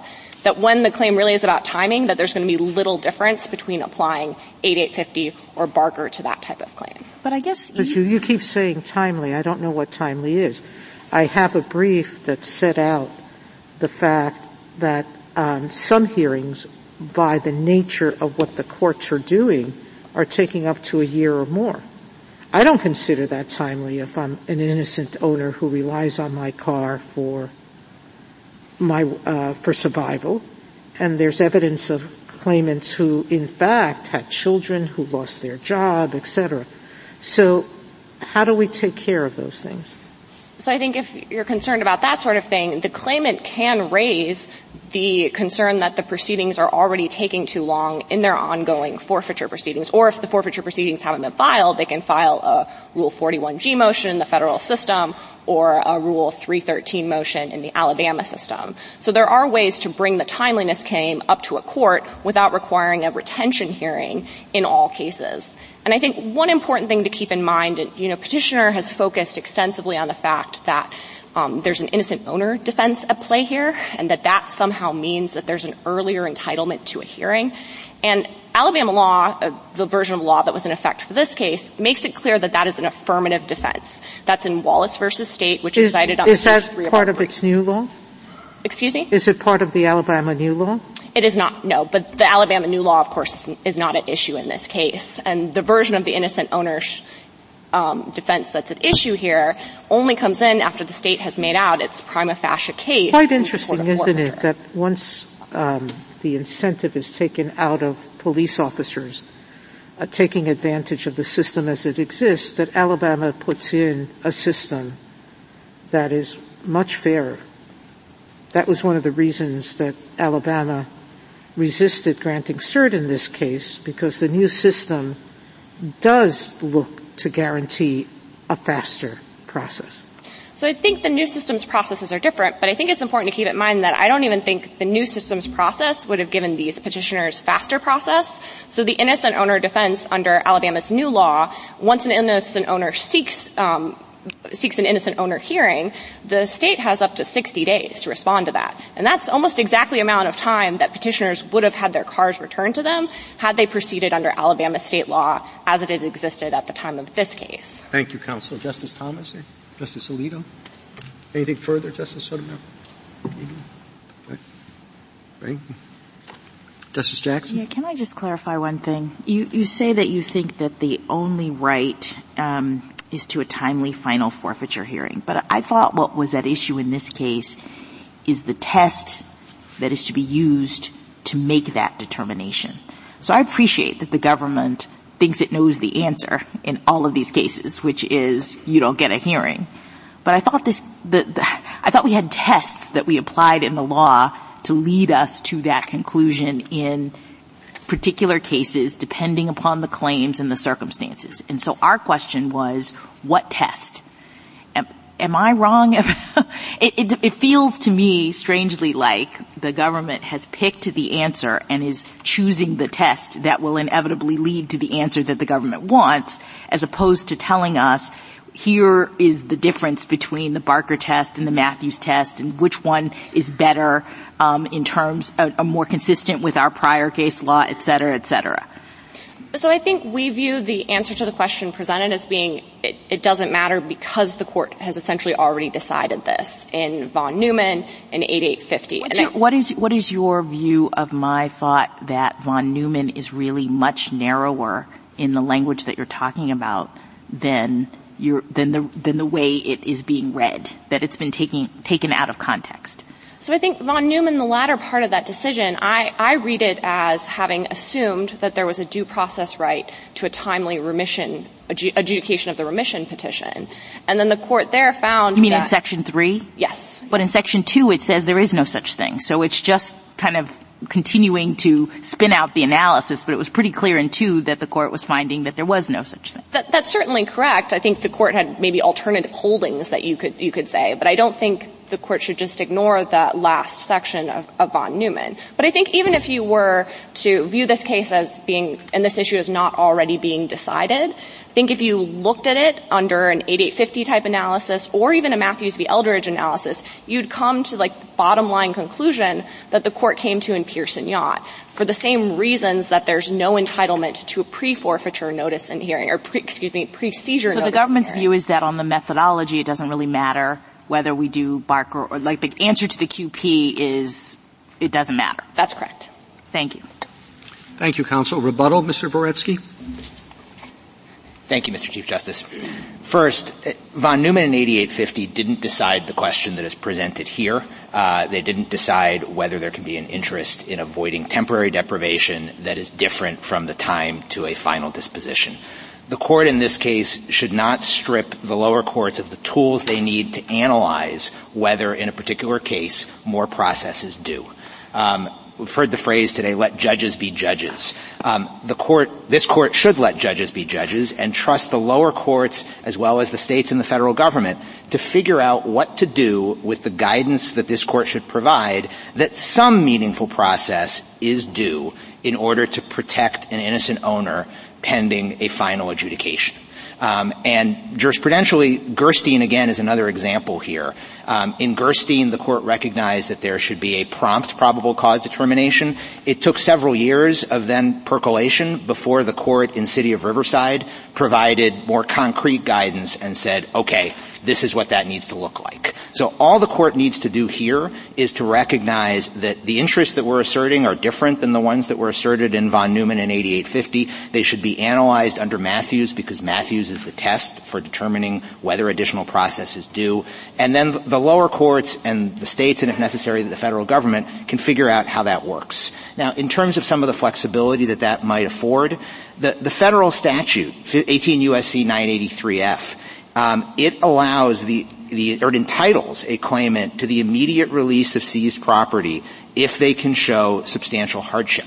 that when the claim really is about timing, that there's going to be little difference between applying eighty-eight fifty or Barker to that type of claim. But I guess but you, you keep saying timely. I don't know what timely is. I have a brief that set out the fact that um, some hearings, by the nature of what the courts are doing, are taking up to a year or more. I don't consider that timely if I'm an innocent owner who relies on my car for my uh for survival. And there's evidence of claimants who, in fact, had children, who lost their job, et cetera. So how do we take care of those things? So I think if you're concerned about that sort of thing, the claimant can raise the concern that the proceedings are already taking too long in their ongoing forfeiture proceedings. Or if the forfeiture proceedings haven't been filed, they can file a Rule forty-one G motion in the federal system or a Rule three thirteen motion in the Alabama system. So there are ways to bring the timeliness claim up to a court without requiring a retention hearing in all cases. And I think one important thing to keep in mind, you know, petitioner has focused extensively on the fact that um, there's an innocent owner defense at play here, and that that somehow means that there's an earlier entitlement to a hearing. And Alabama law, uh, the version of law that was in effect for this case, makes it clear that that is an affirmative defense. That's in Wallace versus State, which is cited on page three of our brief. Is that part of its new law? Excuse me? Is it part of the Alabama new law? It is not, no. But the Alabama new law, of course, is not at issue in this case. And the version of the innocent owner um, defense that's at issue here only comes in after the state has made out its prima facie case. Quite interesting, isn't it, that once um, the incentive is taken out of police officers uh, taking advantage of the system as it exists, that Alabama puts in a system that is much fairer. That was one of the reasons that Alabama resisted granting cert in this case, because the new system does look to guarantee a faster process. So I think the new systems processes are different, but I think it's important to keep in mind that I don't even think the new systems process would have given these petitioners faster process. So the innocent owner defense under Alabama's new law, once an innocent owner seeks um seeks an innocent owner hearing, the state has up to sixty days to respond to that. And that's almost exactly the amount of time that petitioners would have had their cars returned to them had they proceeded under Alabama state law as it had existed at the time of this case. Thank you, counsel. Justice Thomas? Eh? Justice Alito? Anything further, Justice Sotomayor? Right. Justice Jackson? Yeah, can I just clarify one thing? You, you say that you think that the only right um, – is to a timely final forfeiture hearing. But I thought what was at issue in this case is the test that is to be used to make that determination. So I appreciate that the government thinks it knows the answer in all of these cases, which is you don't get a hearing. But I thought this, the, the, I thought we had tests that we applied in the law to lead us to that conclusion in particular cases, depending upon the claims and the circumstances. And so our question was, what test? Am, am I wrong? it, it, it feels to me, strangely, like the government has picked the answer and is choosing the test that will inevitably lead to the answer that the government wants, as opposed to telling us, here is the difference between the Barker test and the Mathews test, and which one is better um, in terms of, of more consistent with our prior case law, et cetera, et cetera. So I think we view the answer to the question presented as being it, it doesn't matter because the court has essentially already decided this in von Neumann and eighty-eight fifty. What's and your, I, what is what is your view of my thought that von Neumann is really much narrower in the language that you're talking about than You're, than the than the way it is being read, that it's been taking, taken out of context? So I think von Neumann, the latter part of that decision, I, I read it as having assumed that there was a due process right to a timely remission, adjudication of the remission petition. And then the court there found You mean that, in Section three? Yes. But in Section two it says there is no such thing. So it's just kind of continuing to spin out the analysis, but it was pretty clear in two that the court was finding that there was no such thing. That, that's certainly correct. I think the court had maybe alternative holdings that you could you could say, but I don't think the court should just ignore that last section of, of von Neumann. But I think even if you were to view this case as being, and this issue is not already being decided, I think if you looked at it under an eighty-eight fifty type analysis or even a Mathews v. Eldridge analysis, you'd come to like the bottom line conclusion that the court came to in Pearson Yacht, for the same reasons that there's no entitlement to a pre-forfeiture notice and hearing, or pre, excuse me, pre-seizure notice. So the government's view is that on the methodology, it doesn't really matter whether we do Barker or, like, the answer to the Q P is it doesn't matter. That's correct. Thank you. Thank you, counsel. Rebuttal, Mister Dvoretzky. Thank you, Mister Chief Justice. First, von Neumann and eighty-eight fifty didn't decide the question that is presented here. Uh, they didn't decide whether there can be an interest in avoiding temporary deprivation that is different from the time to a final disposition. The court in this case should not strip the lower courts of the tools they need to analyze whether, in a particular case, more process is due. Um, we've heard the phrase today, let judges be judges. Um, the court, this court should let judges be judges and trust the lower courts as well as the states and the federal government to figure out what to do with the guidance that this court should provide that some meaningful process is due in order to protect an innocent owner pending a final adjudication. Um, and jurisprudentially, Gerstein, again, is another example here. Um, in Gerstein, the court recognized that there should be a prompt probable cause determination. It took several years of then percolation before the court in City of Riverside provided more concrete guidance and said, okay, this is what that needs to look like. So all the court needs to do here is to recognize that the interests that we're asserting are different than the ones that were asserted in von Neumann and eighty-eight fifty. They should be analyzed under Mathews because Mathews is the test for determining whether additional process is due. And then the lower courts and the states, and if necessary, the federal government, can figure out how that works. Now, in terms of some of the flexibility that that might afford, the, the federal statute, eighteen U S C nine eighty-three F, Um, it allows the, the or it entitles a claimant to the immediate release of seized property if they can show substantial hardship.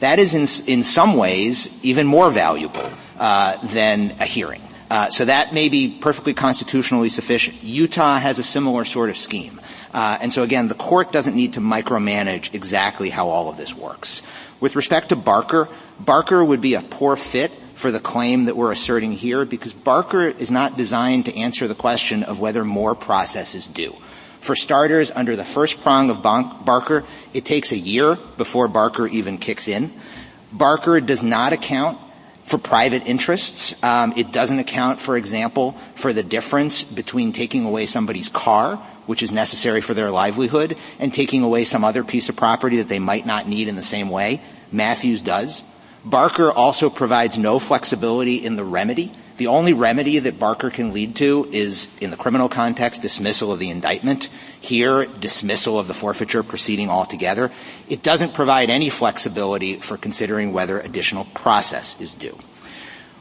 That is in in some ways even more valuable uh, than a hearing. Uh, so that may be perfectly constitutionally sufficient. Utah has a similar sort of scheme. Uh, and so again, the court doesn't need to micromanage exactly how all of this works. With respect to Barker, Barker would be a poor fit for the claim that we're asserting here because Barker is not designed to answer the question of whether more process is due. For starters, under the first prong of Barker, it takes a year before Barker even kicks in. Barker does not account for private interests. Um, it doesn't account, for example, for the difference between taking away somebody's car, which is necessary for their livelihood, and taking away some other piece of property that they might not need in the same way. Mathews does. Barker also provides no flexibility in the remedy. The only remedy that Barker can lead to is, in the criminal context, dismissal of the indictment. Here, dismissal of the forfeiture proceeding altogether. It doesn't provide any flexibility for considering whether additional process is due.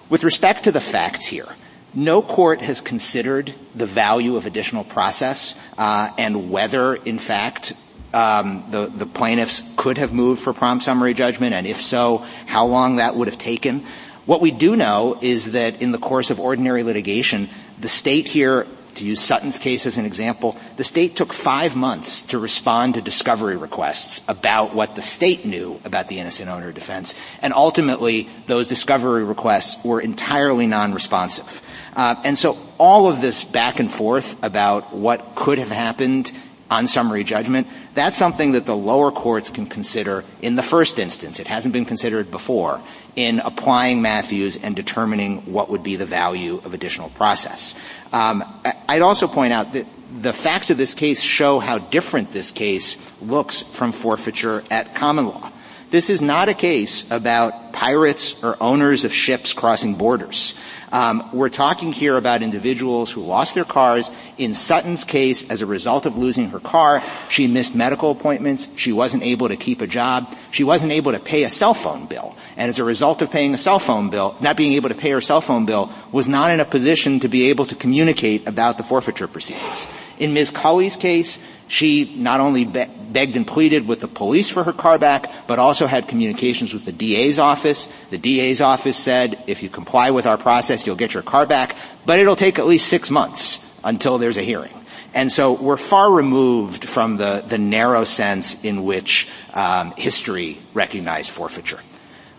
With respect to the facts here, no court has considered the value of additional process uh, and whether, in fact, Um, the, the plaintiffs could have moved for prompt summary judgment, and if so, how long that would have taken. What we do know is that in the course of ordinary litigation, the state here, to use Sutton's case as an example, the state took five months to respond to discovery requests about what the state knew about the innocent owner defense, and ultimately those discovery requests were entirely non-responsive. Uh, and so all of this back and forth about what could have happened on summary judgment, that's something that the lower courts can consider in the first instance. It hasn't been considered before in applying Mathews and determining what would be the value of additional process. Um, I'd also point out that the facts of this case show how different this case looks from forfeiture at common law. This is not a case about pirates or owners of ships crossing borders. Um, we're talking here about individuals who lost their cars. In Sutton's case, as a result of losing her car, she missed medical appointments. She wasn't able to keep a job. She wasn't able to pay a cell phone bill. And as a result of paying a cell phone bill, not being able to pay her cell phone bill, was not in a position to be able to communicate about the forfeiture proceedings. In Miz Culley's case, She not only be- begged and pleaded with the police for her car back, but also had communications with the D A's office. The D A's office said, if you comply with our process, you'll get your car back, but it'll take at least six months until there's a hearing. And so we're far removed from the, the narrow sense in which um, history recognized forfeiture.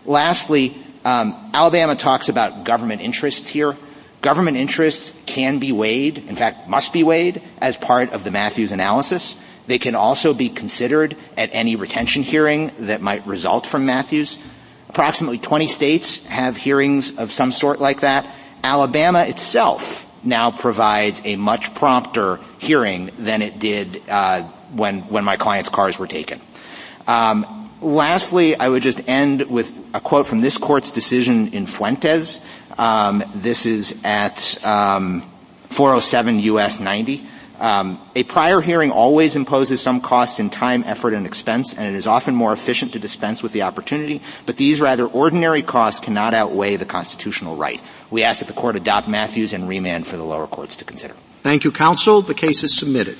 Lastly, um, Alabama talks about government interests here. Government interests can be weighed, in fact, must be weighed, as part of the Mathews analysis. They can also be considered at any retention hearing that might result from Mathews. Approximately twenty states have hearings of some sort like that. Alabama itself now provides a much prompter hearing than it did uh, when when my client's cars were taken. Um, lastly, I would just end with a quote from this court's decision in Fuentes. Um, this is at um, four oh seven U S ninety. Um, a prior hearing always imposes some costs in time, effort, and expense, and it is often more efficient to dispense with the opportunity, but these rather ordinary costs cannot outweigh the constitutional right. We ask that the court adopt Mathews and remand for the lower courts to consider. Thank you, counsel. The case is submitted.